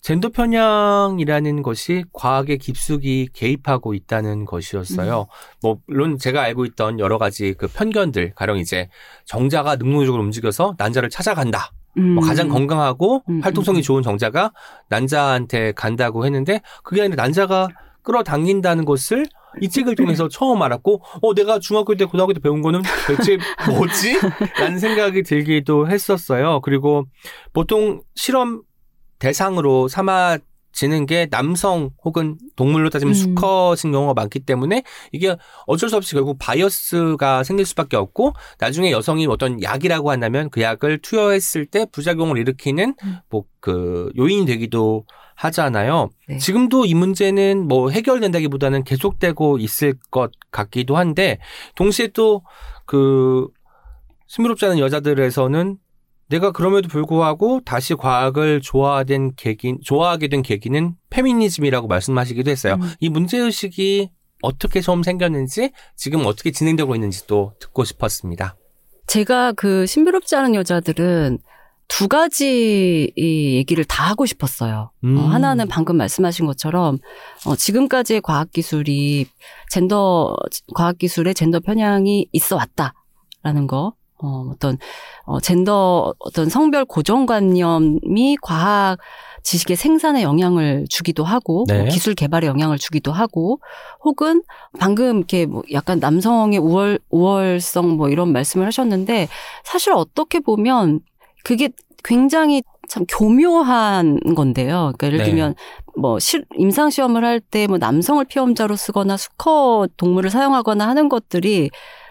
젠더 편향이라는 것이 과학의 깊숙이 개입하고 있다는 것이었어요. 음. 뭐 물론 제가 알고 있던 여러 가지 그 편견들, 가령 이제 정자가 능동적으로 움직여서 난자를 찾아간다. 음. 뭐 가장 건강하고 음. 활동성이 음. 좋은 정자가 난자한테 간다고 했는데 그게 아니라 난자가 끌어당긴다는 것을 이 책을 통해서 처음 알았고, 어 내가 중학교 때 고등학교 때 배운 거는 대체 뭐지? 라는 생각이 들기도 했었어요. 그리고 보통 실험 대상으로 삼아지는 게 남성 혹은 동물로 따지면 음. 수컷인 경우가 많기 때문에 이게 어쩔 수 없이 결국 바이어스가 생길 수밖에 없고, 나중에 여성이 어떤 약이라고 한다면 그 약을 투여했을 때 부작용을 일으키는 음. 뭐 그 요인이 되기도 하잖아요. 네. 지금도 이 문제는 뭐 해결된다기보다는 계속되고 있을 것 같기도 한데, 동시에 또 그 신비롭지 않은 여자들에서는 내가 그럼에도 불구하고 다시 과학을 좋아하게 계기, 좋아하게 된 계기는 페미니즘이라고 말씀하시기도 했어요. 음. 이 문제의식이 어떻게 처음 생겼는지, 지금 어떻게 진행되고 있는지도 듣고 싶었습니다. 제가 그 신비롭지 않은 여자들은 두 가지 이 얘기를 다 하고 싶었어요. 음. 어, 하나는 방금 말씀하신 것처럼 어, 지금까지의 과학기술이 젠더, 과학기술에 젠더 편향이 있어 왔다라는 거. 어, 어떤, 어, 젠더, 어떤 성별 고정관념이 과학 지식의 생산에 영향을 주기도 하고, 네. 뭐 기술 개발에 영향을 주기도 하고, 혹은 방금 이렇게 뭐 약간 남성의 우월, 우월성 뭐 이런 말씀을 하셨는데, 사실 어떻게 보면 그게 굉장히 참 교묘한 건데요. 그러니까 예를 네. 들면, 뭐, 실, 임상시험을 할 때 뭐 남성을 피험자로 쓰거나 수컷 동물을 사용하거나 하는 것들이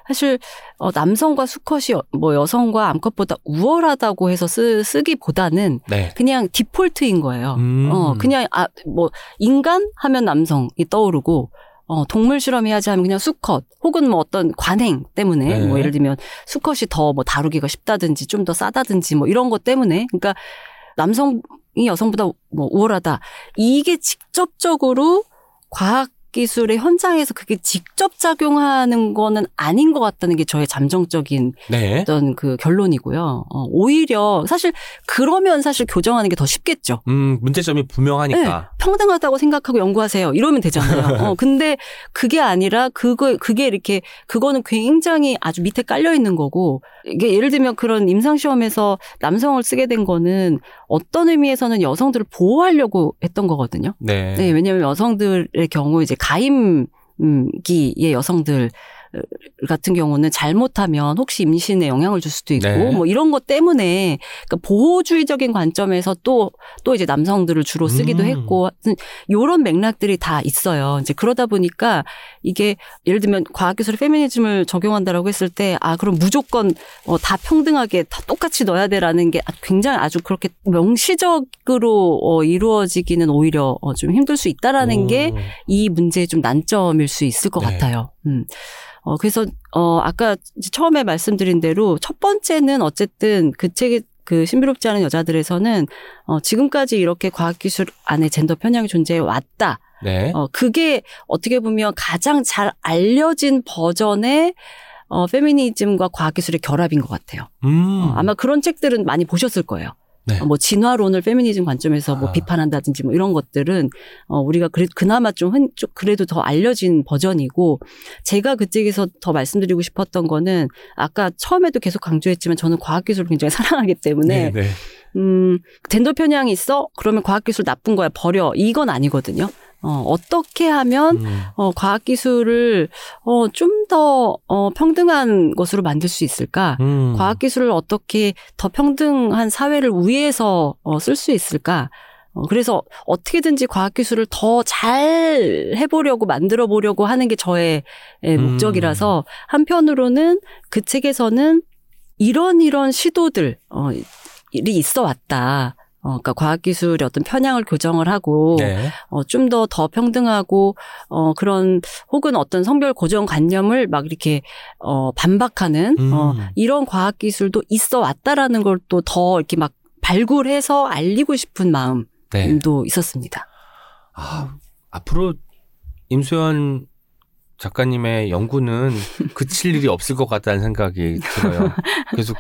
사실 어, 남성과 수컷이 뭐 여성과 암컷보다 우월하다고 해서 쓰, 쓰기보다는 네. 그냥 디폴트인 거예요. 음. 어, 그냥 아, 뭐 인간 하면 남성이 떠오르고 어, 동물 실험해야지 하면 그냥 수컷 혹은 뭐 어떤 관행 때문에 네. 뭐 예를 들면 수컷이 더 뭐 다루기가 쉽다든지 좀 더 싸다든지 뭐 이런 것 때문에 그러니까 남성이 여성보다 뭐 우월하다 이게 직접적으로 과학 기술의 현장에서 그게 직접 작용하는 거는 아닌 것 같다는 게 저의 잠정적인 네. 어떤 그 결론이고요. 어, 오히려 사실 그러면 사실 교정하는 게 더 쉽겠죠. 음, 문제점이 분명하니까. 네, 평등하다고 생각하고 연구하세요. 이러면 되잖아요. 어, 근데 그게 아니라 그거 그게 이렇게 그거는 굉장히 아주 밑에 깔려 있는 거고 이게 예를 들면 그런 임상 시험에서 남성을 쓰게 된 거는 어떤 의미에서는 여성들을 보호하려고 했던 거거든요. 네. 네, 왜냐하면 여성들의 경우 이제 가임기의 여성들 같은 경우는 잘못하면 혹시 임신에 영향을 줄 수도 있고 네. 뭐 이런 것 때문에 그러니까 보호주의적인 관점에서 또, 또 이제 남성들을 주로 쓰기도 음. 했고 이런 맥락들이 다 있어요. 이제 그러다 보니까 이게 예를 들면 과학기술의 페미니즘을 적용한다라고 했을 때 아 그럼 무조건 어, 다 평등하게 다 똑같이 넣어야 되라는 게 굉장히 아주 그렇게 명시적으로 어, 이루어지기는 오히려 어, 좀 힘들 수 있다라는 게 이 문제의 좀 난점일 수 있을 것 네. 같아요. 음. 어, 그래서, 어, 아까 처음에 말씀드린 대로 첫 번째는 어쨌든 그 책에 그 신비롭지 않은 여자들에서는 어, 지금까지 이렇게 과학기술 안에 젠더 편향이 존재해 왔다. 네. 어, 그게 어떻게 보면 가장 잘 알려진 버전의 어, 페미니즘과 과학기술의 결합인 것 같아요. 음. 어, 아마 그런 책들은 많이 보셨을 거예요. 네. 어, 뭐 진화론을 페미니즘 관점에서 아. 뭐 비판한다든지 뭐 이런 것들은 어, 우리가 그래, 그나마 좀, 흔, 좀 그래도 더 알려진 버전이고 제가 그 책에서 더 말씀드리고 싶었던 거는 아까 처음에도 계속 강조했지만 저는 과학기술을 굉장히 사랑하기 때문에 네, 네. 음, 젠더 편향이 있어? 그러면 과학기술 나쁜 거야 버려 이건 아니거든요. 어, 어떻게 하면 음. 어, 과학기술을 어, 좀 더 어, 평등한 것으로 만들 수 있을까? 음. 과학기술을 어떻게 더 평등한 사회를 위해서 어, 쓸 수 있을까? 어, 그래서 어떻게든지 과학기술을 더 잘 해보려고 만들어 보려고 하는 게 저의 예, 목적이라서 음. 한편으로는 그 책에서는 이런 이런 시도들이 어, 있어 왔다. 어, 그러니까 과학기술의 어떤 편향을 교정을 하고, 네. 어, 좀 더 더 평등하고, 어, 그런, 혹은 어떤 성별 고정관념을 막 이렇게, 어, 반박하는, 음. 어, 이런 과학기술도 있어 왔다라는 걸 또 더 이렇게 막 발굴해서 알리고 싶은 마음도 네. 있었습니다. 아, 앞으로 임소연 작가님의 연구는 그칠 일이 없을 것 같다는 생각이 들어요. 계속.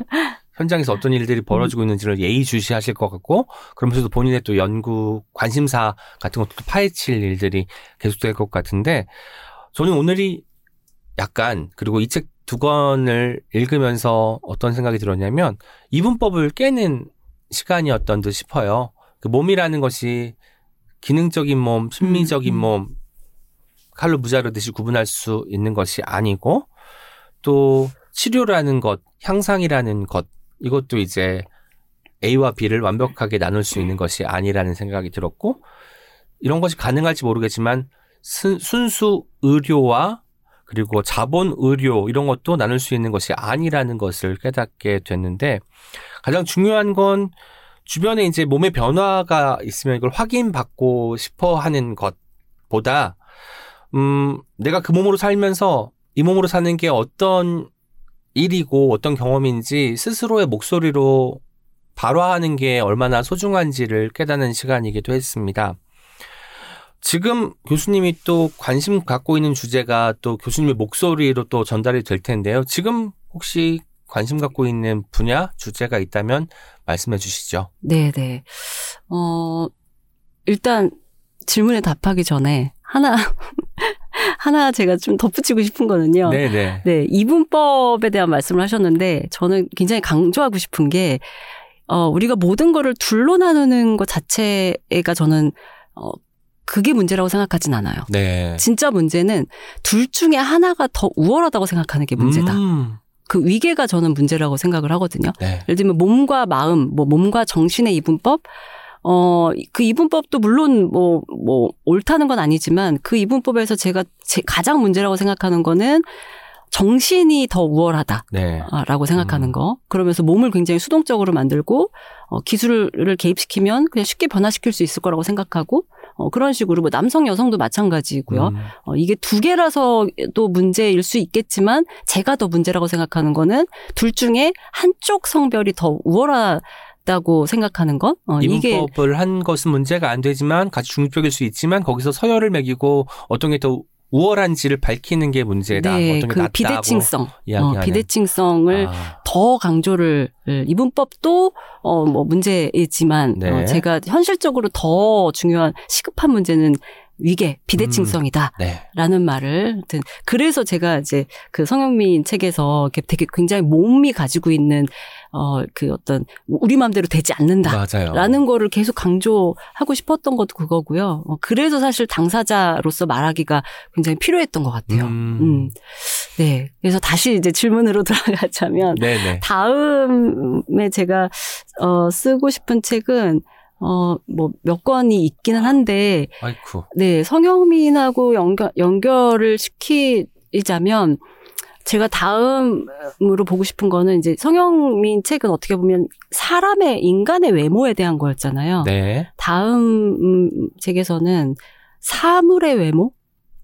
현장에서 어떤 일들이 벌어지고 있는지를 예의주시하실 것 같고 그러면서도 본인의 또 연구 관심사 같은 것도 파헤칠 일들이 계속될 것 같은데 저는 오늘이 약간 그리고 이 책 두 권을 읽으면서 어떤 생각이 들었냐면 이분법을 깨는 시간이었던 듯 싶어요. 그 몸이라는 것이 기능적인 몸, 심미적인 몸 칼로 무자르듯이 구분할 수 있는 것이 아니고 또 치료라는 것, 향상이라는 것 이것도 이제 A와 B를 완벽하게 나눌 수 있는 것이 아니라는 생각이 들었고 이런 것이 가능할지 모르겠지만 스, 순수 의료와 그리고 자본 의료 이런 것도 나눌 수 있는 것이 아니라는 것을 깨닫게 됐는데 가장 중요한 건 주변에 이제 몸의 변화가 있으면 이걸 확인받고 싶어 하는 것보다 음, 내가 그 몸으로 살면서 이 몸으로 사는 게 어떤 일이고 어떤 경험인지 스스로의 목소리로 발화하는 게 얼마나 소중한지를 깨닫는 시간이기도 했습니다. 지금 교수님이 또 관심 갖고 있는 주제가 또 교수님의 목소리로 또 전달이 될 텐데요. 지금 혹시 관심 갖고 있는 분야, 주제가 있다면 말씀해 주시죠. 네네. 어, 일단 질문에 답하기 전에 하나... 하나 제가 좀 덧붙이고 싶은 거는요. 네네. 네, 이분법에 대한 말씀을 하셨는데 저는 굉장히 강조하고 싶은 게 어, 우리가 모든 거를 둘로 나누는 것 자체가 저는 어, 그게 문제라고 생각하진 않아요. 네. 진짜 문제는 둘 중에 하나가 더 우월하다고 생각하는 게 문제다. 음. 그 위계가 저는 문제라고 생각을 하거든요. 네. 예를 들면 몸과 마음, 뭐 몸과 정신의 이분법 어, 그 이분법도 물론 뭐, 뭐, 옳다는 건 아니지만 그 이분법에서 제가 제 가장 문제라고 생각하는 거는 정신이 더 우월하다라고 네. 생각하는 거. 그러면서 몸을 굉장히 수동적으로 만들고 어, 기술을 개입시키면 그냥 쉽게 변화시킬 수 있을 거라고 생각하고 어, 그런 식으로 뭐 남성 여성도 마찬가지고요. 음. 어, 이게 두 개라서 또 문제일 수 있겠지만 제가 더 문제라고 생각하는 거는 둘 중에 한쪽 성별이 더 우월한 다고 생각하는 건 어, 임법을 이게 한 것은 문제가 안 되지만 같이 중립적일 수 있지만 거기서 서열을 매기고 어떤 게 더 우월한지를 밝히는 게 문제다. 네, 어떤 게 그 낫다고 비대칭성, 이야기하는. 어, 비대칭성을 아. 더 강조를 이분법도 어, 뭐 문제이지만 네. 어, 제가 현실적으로 더 중요한 시급한 문제는. 위계, 비대칭성이다라는 음, 네. 말을. 하여튼 그래서 제가 이제 그 성형미인 책에서 되게 굉장히 몸이 가지고 있는 어, 그 어떤 우리 마음대로 되지 않는다라는 맞아요. 거를 계속 강조하고 싶었던 것도 그거고요. 어, 그래서 사실 당사자로서 말하기가 굉장히 필요했던 것 같아요. 음. 음. 네. 그래서 다시 이제 질문으로 돌아가자면 네네. 다음에 제가 어, 쓰고 싶은 책은 어, 뭐, 몇 권이 있기는 한데. 아이쿠. 네, 성형미인하고 연결, 연결을 시키자면, 제가 다음으로 보고 싶은 거는 이제 성형미인 책은 어떻게 보면 사람의, 인간의 외모에 대한 거였잖아요. 네. 다음 책에서는 사물의 외모?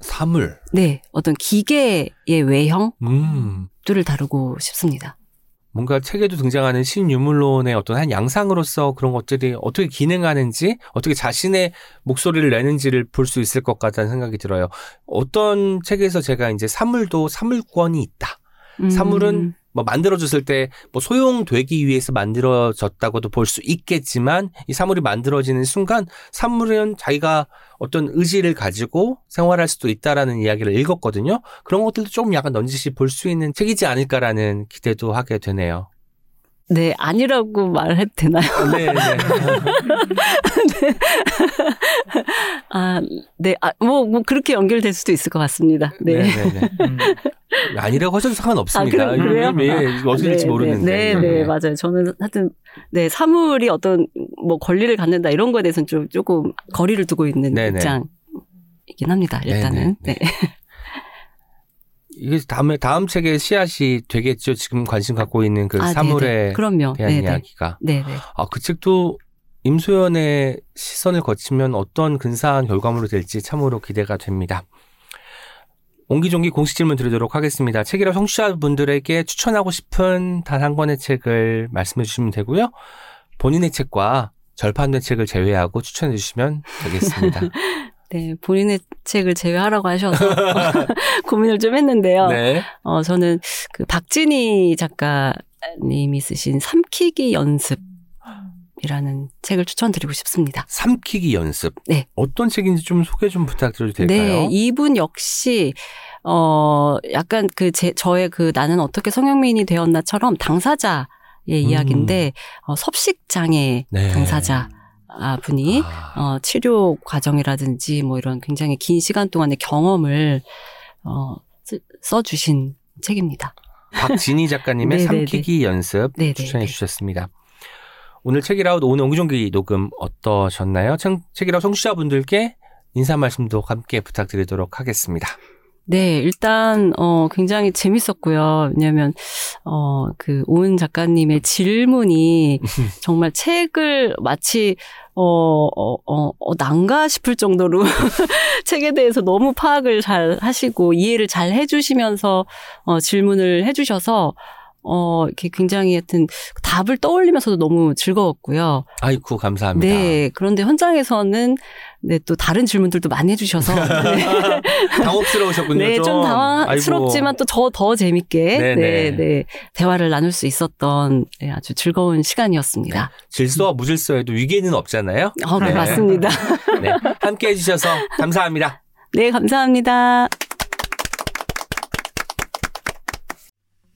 사물? 네, 어떤 기계의 외형? 음. 들을 다루고 싶습니다. 뭔가 책에도 등장하는 신유물론의 어떤 한 양상으로서 그런 것들이 어떻게 기능하는지 어떻게 자신의 목소리를 내는지를 볼 수 있을 것 같다는 생각이 들어요. 어떤 책에서 제가 이제 사물도 사물권이 있다. 음. 사물은 뭐 만들어졌을 때 뭐 소용되기 위해서 만들어졌다고도 볼 수 있겠지만 이 사물이 만들어지는 순간 사물은 자기가 어떤 의지를 가지고 생활할 수도 있다라는 이야기를 읽었거든요. 그런 것들도 조금 약간 넌지시 볼 수 있는 책이지 않을까라는 기대도 하게 되네요. 네, 아니라고 말해도 되나요? 네, 네. 네. 아, 네, 아, 뭐, 뭐, 그렇게 연결될 수도 있을 것 같습니다. 네. 네, 네, 네. 음. 아니라고 하셔도 상관없습니다. 아, 그래요? 네, 어떻게 될지 모르는데. 네, 네, 네, 맞아요. 저는 하여튼, 네, 사물이 어떤, 뭐, 권리를 갖는다 이런 거에 대해서는 좀, 조금 거리를 두고 있는 네, 네. 입장이긴 합니다, 일단은. 네. 네, 네. 네. 이게 다음에 다음 책의 씨앗이 되겠죠. 지금 관심 갖고 있는 그 아, 사물에 그럼요. 대한 네네. 이야기가. 네. 아, 그 책도 임소연의 시선을 거치면 어떤 근사한 결과물이 될지 참으로 기대가 됩니다. 옹기종기 공식 질문 드리도록 하겠습니다. 책이라 청취자분들에게 추천하고 싶은 단 한 권의 책을 말씀해 주시면 되고요. 본인의 책과 절판된 책을 제외하고 추천해 주시면 되겠습니다. 네, 본인의 책을 제외하라고 하셔서 고민을 좀 했는데요. 네. 어, 저는 그 박진희 작가님이 쓰신 삼키기 연습이라는 책을 추천드리고 싶습니다. 삼키기 연습? 네. 어떤 책인지 좀 소개 좀 부탁드려도 될까요? 네, 이분 역시, 어, 약간 그 제, 저의 그 나는 어떻게 성형미인이 되었나처럼 당사자의 음. 이야기인데, 어, 섭식장애 네. 당사자. 아, 분이, 아. 어, 치료 과정이라든지, 뭐, 이런 굉장히 긴 시간 동안의 경험을, 어, 쓰, 써주신 책입니다. 박진희 작가님의 삼키기 연습 네네네. 추천해 네네. 주셨습니다. 오늘 책이라웃, 오늘 옹기종기 녹음 어떠셨나요? 책이라웃 청취자분들께 인사 말씀도 함께 부탁드리도록 하겠습니다. 네, 일단, 어, 굉장히 재밌었고요. 왜냐면, 어, 그, 오은 작가님의 질문이 정말 책을 마치, 어, 어, 어, 어 난가 싶을 정도로 책에 대해서 너무 파악을 잘 하시고 이해를 잘 해주시면서, 어, 질문을 해주셔서, 어, 이렇게 굉장히 하여튼 답을 떠올리면서도 너무 즐거웠고요. 아이쿠, 감사합니다. 네. 그런데 현장에서는 네, 또 다른 질문들도 많이 해주셔서. 네. 당혹스러우셨군요. 네, 좀, 좀 당황스럽지만 또 더, 더 재밌게. 네네. 네, 네. 대화를 나눌 수 있었던 네, 아주 즐거운 시간이었습니다. 네. 질서와 무질서에도 위계는 없잖아요. 어, 네. 맞습니다. 네. 함께 해주셔서 감사합니다. 네, 감사합니다.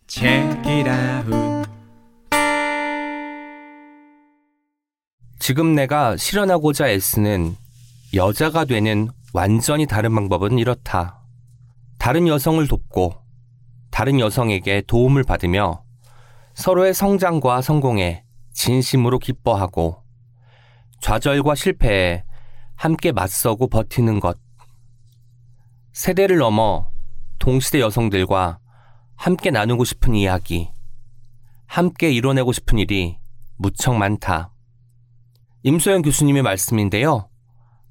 Check it out. 지금 내가 실현하고자 애쓰는 여자가 되는 완전히 다른 방법은 이렇다. 다른 여성을 돕고 다른 여성에게 도움을 받으며 서로의 성장과 성공에 진심으로 기뻐하고 좌절과 실패에 함께 맞서고 버티는 것. 세대를 넘어 동시대 여성들과 함께 나누고 싶은 이야기, 함께 이뤄내고 싶은 일이 무척 많다. 임소연 교수님의 말씀인데요.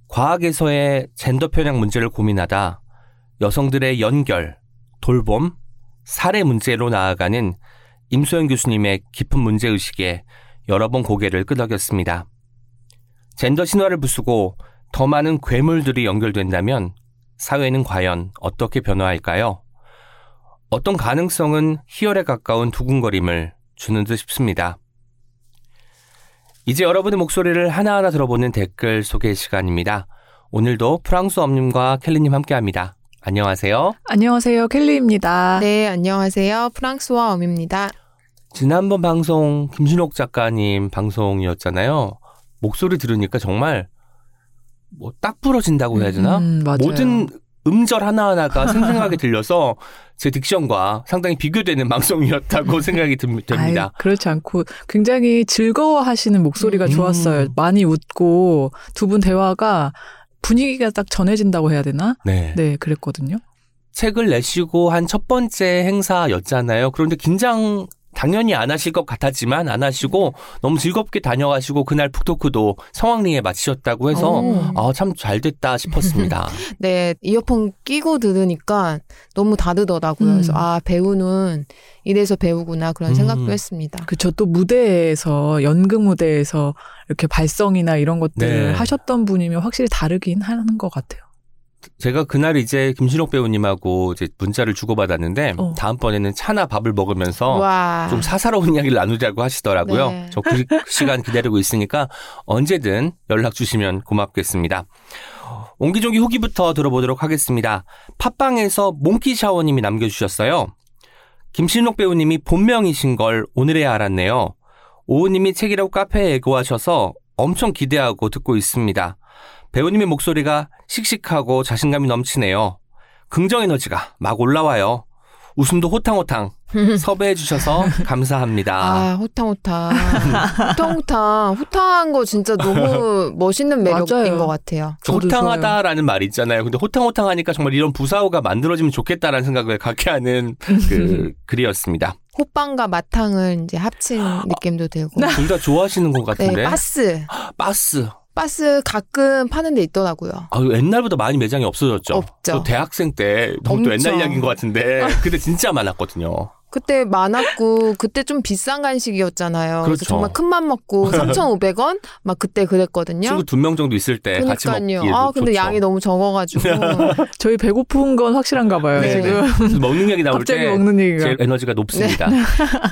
과학에서의 젠더 편향 문제를 고민하다 여성들의 연결, 돌봄, 살해 문제로 나아가는 임소연 교수님의 깊은 문제의식에 여러 번 고개를 끄덕였습니다. 젠더 신화를 부수고 더 많은 괴물들이 연결된다면 사회는 과연 어떻게 변화할까요? 어떤 가능성은 희열에 가까운 두근거림을 주는 듯 싶습니다. 이제 여러분의 목소리를 하나하나 들어보는 댓글 소개 시간입니다. 오늘도 프랑스 엄님과 켈리님 함께합니다. 안녕하세요. 안녕하세요. 켈리입니다. 네, 안녕하세요. 프랑스와 엄입니다. 지난번 방송 김신옥 작가님 방송이었잖아요. 목소리 들으니까 정말 뭐 딱 부러진다고 해야 되나? 음, 맞아요. 모든 음절 하나하나가 생생하게 들려서 제 딕션과 상당히 비교되는 방송이었다고 생각이 듭니다. 아유, 그렇지 않고 굉장히 즐거워하시는 목소리가 음. 좋았어요. 많이 웃고 두 분 대화가 분위기가 딱 전해진다고 해야 되나? 네, 네 그랬거든요. 책을 내시고 한 첫 번째 행사였잖아요. 그런데 긴장 당연히 안 하실 것 같았지만 안 하시고 너무 즐겁게 다녀가시고 그날 북토크도 성황리에 마치셨다고 해서 아, 참 잘됐다 싶었습니다. 네. 이어폰 끼고 들으니까 너무 다르더라고요. 음. 그래서 아 배우는 이래서 배우구나 그런 음. 생각도 했습니다. 그렇죠. 또 무대에서 연극 무대에서 이렇게 발성이나 이런 것들을 네. 하셨던 분이면 확실히 다르긴 하는 것 같아요. 제가 그날 이제 김신옥 배우님하고 이제 문자를 주고받았는데 어. 다음번에는 차나 밥을 먹으면서 와. 좀 사사로운 이야기를 나누자고 하시더라고요. 네. 저 그 시간 기다리고 있으니까 언제든 연락 주시면 고맙겠습니다. 옹기종기 후기부터 들어보도록 하겠습니다. 팟빵에서 몽키샤워님이 남겨주셨어요. 김신옥 배우님이 본명이신 걸 오늘에야 알았네요. 오은님이 책이라고 카페에 예고하셔서 엄청 기대하고 듣고 있습니다. 배우님의 목소리가 씩씩하고 자신감이 넘치네요. 긍정 에너지가 막 올라와요. 웃음도 호탕호탕 섭외해 주셔서 감사합니다. 아 호탕호탕. 호탕호탕. 호탕한 거 진짜 너무 멋있는 매력인 맞아요. 것 같아요. 호탕하다라는 말이 있잖아요. 근데 호탕호탕 하니까 정말 이런 부사어가 만들어지면 좋겠다라는 생각을 갖게 하는 그 글이었습니다. 호빵과 마탕을 이제 합친 느낌도 들고. 둘 다 좋아하시는 것 같은데. 네, 빠스. 빠스. 바스 가끔 파는 데 있더라고요. 아, 옛날보다 많이 매장이 없어졌죠. 없죠. 저 대학생 때 너무 또 옛날 이야기인 것 같은데 그때 진짜 많았거든요. 그때 많았고 그때 좀 비싼 간식이었잖아요. 그렇죠. 그래서 정말 큰맘 먹고 삼천오백 원 막 그때 그랬거든요. 친구 두 명 정도 있을 때 그러니까요. 같이 먹기에도 아, 근데 좋죠. 양이 너무 적어가지고 저희 배고픈 건 확실한가 봐요. 지금 먹는 얘기 나올 때 먹는 얘기가. 제 에너지가 높습니다. 네,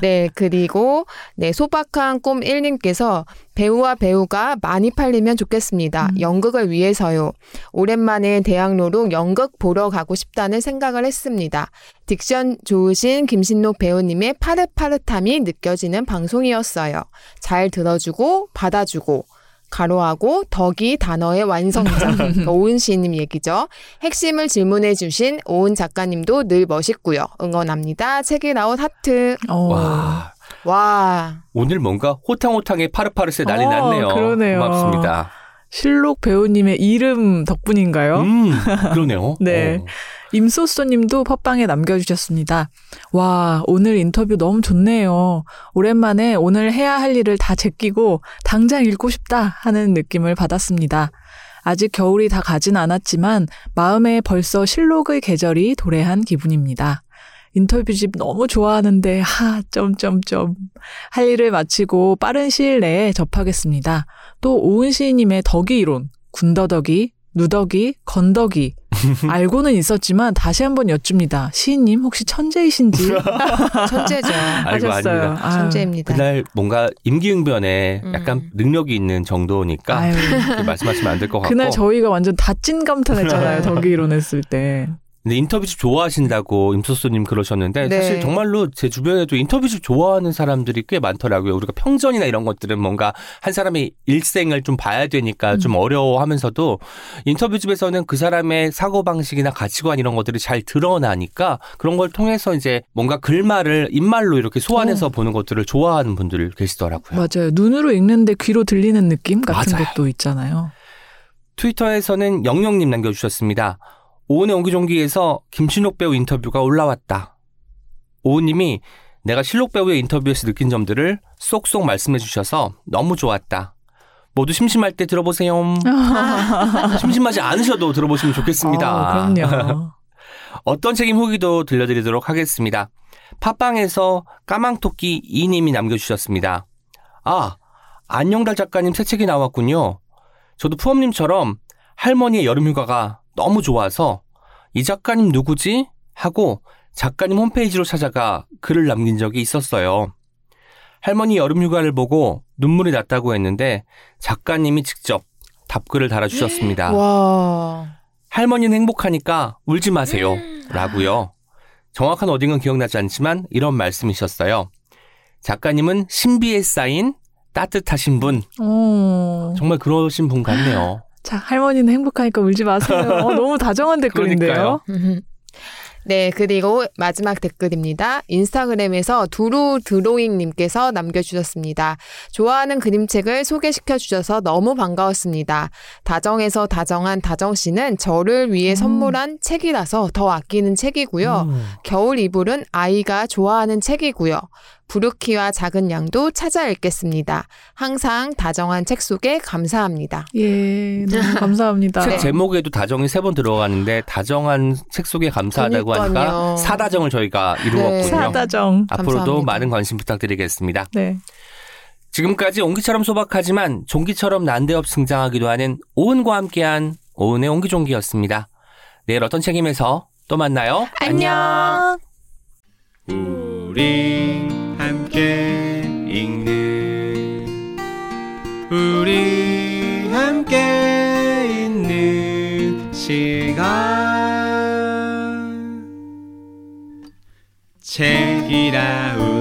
네 그리고 네 소박한 꼼일님께서 배우와 배우가 많이 팔리면 좋겠습니다. 음. 연극을 위해서요. 오랜만에 대학로로 연극 보러 가고 싶다는 생각을 했습니다. 딕션 좋으신 김신록 배우님의 파릇파릇함이 느껴지는 방송이었어요. 잘 들어주고 받아주고 가로하고 덕이 단어의 완성자. 오은 시인님 얘기죠. 핵심을 질문해 주신 오은 작가님도 늘 멋있고요. 응원합니다. 책이라웃 하트. 와. 와. 오늘 뭔가 호탕호탕의 파릇파릇에 난리 어, 났네요. 그러네요. 고맙습니다. 실록 배우님의 이름 덕분인가요? 음, 그러네요. 네. 어. 임소쏘님도 팟빵에 남겨주셨습니다. 와, 오늘 인터뷰 너무 좋네요. 오랜만에 오늘 해야 할 일을 다 제끼고 당장 읽고 싶다 하는 느낌을 받았습니다. 아직 겨울이 다 가진 않았지만 마음에 벌써 실록의 계절이 도래한 기분입니다. 인터뷰집 너무 좋아하는데 하 점점점 할 일을 마치고 빠른 시일 내에 접하겠습니다. 또 오은 시인님의 덕이 이론, 군더더기, 누더기, 건더기 알고는 있었지만 다시 한번 여쭙니다. 시인님 혹시 천재이신지? 천재죠. 알고 하셨어요. 아닙니다. 천재입니다. 그날 뭔가 임기응변에 음. 약간 능력이 있는 정도니까 말씀하시면 안 될 것 같고 그날 저희가 완전 다 찐감탄했잖아요. 덕이 이론 했을 때. 근데 인터뷰집 좋아하신다고 임소쏘님 그러셨는데 네. 사실 정말로 제 주변에도 인터뷰집 좋아하는 사람들이 꽤 많더라고요. 우리가 평전이나 이런 것들은 뭔가 한 사람의 일생을 좀 봐야 되니까 음. 좀 어려워하면서도 인터뷰집에서는 그 사람의 사고방식이나 가치관 이런 것들이 잘 드러나니까 그런 걸 통해서 이제 뭔가 글말을 입말로 이렇게 소환해서 어. 보는 것들을 좋아하는 분들 계시더라고요. 맞아요. 눈으로 읽는데 귀로 들리는 느낌 같은 맞아요. 것도 있잖아요. 트위터에서는 영영님 남겨주셨습니다. 오은의 옹기종기에서 김신옥 배우 인터뷰가 올라왔다. 오은님이 내가 실록 배우의 인터뷰에서 느낀 점들을 쏙쏙 말씀해 주셔서 너무 좋았다. 모두 심심할 때 들어보세요. 심심하지 않으셔도 들어보시면 좋겠습니다. 어, 그럼요. 어떤 책임 후기도 들려드리도록 하겠습니다. 팟빵에서 까망토끼 이님이 남겨주셨습니다. 아, 안영달 작가님 새 책이 나왔군요. 저도 푸엄님처럼 할머니의 여름휴가가 너무 좋아서 이 작가님 누구지? 하고 작가님 홈페이지로 찾아가 글을 남긴 적이 있었어요. 할머니 여름휴가를 보고 눈물이 났다고 했는데 작가님이 직접 답글을 달아주셨습니다. 와. 할머니는 행복하니까 울지 마세요. 라고요. 정확한 어딘건 기억나지 않지만 이런 말씀이셨어요. 작가님은 신비에 쌓인 따뜻하신 분. 오. 정말 그러신 분 같네요. 자, 할머니는 행복하니까 울지 마세요. 어, 너무 다정한 댓글인데요. 네, 그리고 마지막 댓글입니다. 인스타그램에서 두루드로잉님께서 남겨주셨습니다. 좋아하는 그림책을 소개시켜주셔서 너무 반가웠습니다. 다정에서 다정한 다정씨는 저를 위해 선물한 음. 책이라서 더 아끼는 책이고요. 음. 겨울 이불은 아이가 좋아하는 책이고요. 부르키와 작은 양도 찾아 읽겠습니다. 항상 다정한 책 속에 감사합니다. 예, 너무 감사합니다. 책 제목에도 다정이 세 번 들어가는데 다정한 책 속에 감사하다고 그러니까요. 하니까 사다정을 저희가 이루었군요. 네. 사다정. 앞으로도 감사합니다. 많은 관심 부탁드리겠습니다. 네. 지금까지 옹기처럼 소박하지만 종기처럼 난데없 성장하기도 하는 오은과 함께한 오은의 옹기종기였습니다. 내일 어떤 책임에서 또 만나요. 안녕. 우리 함께 읽는 우리 함께 있는 시간 책이라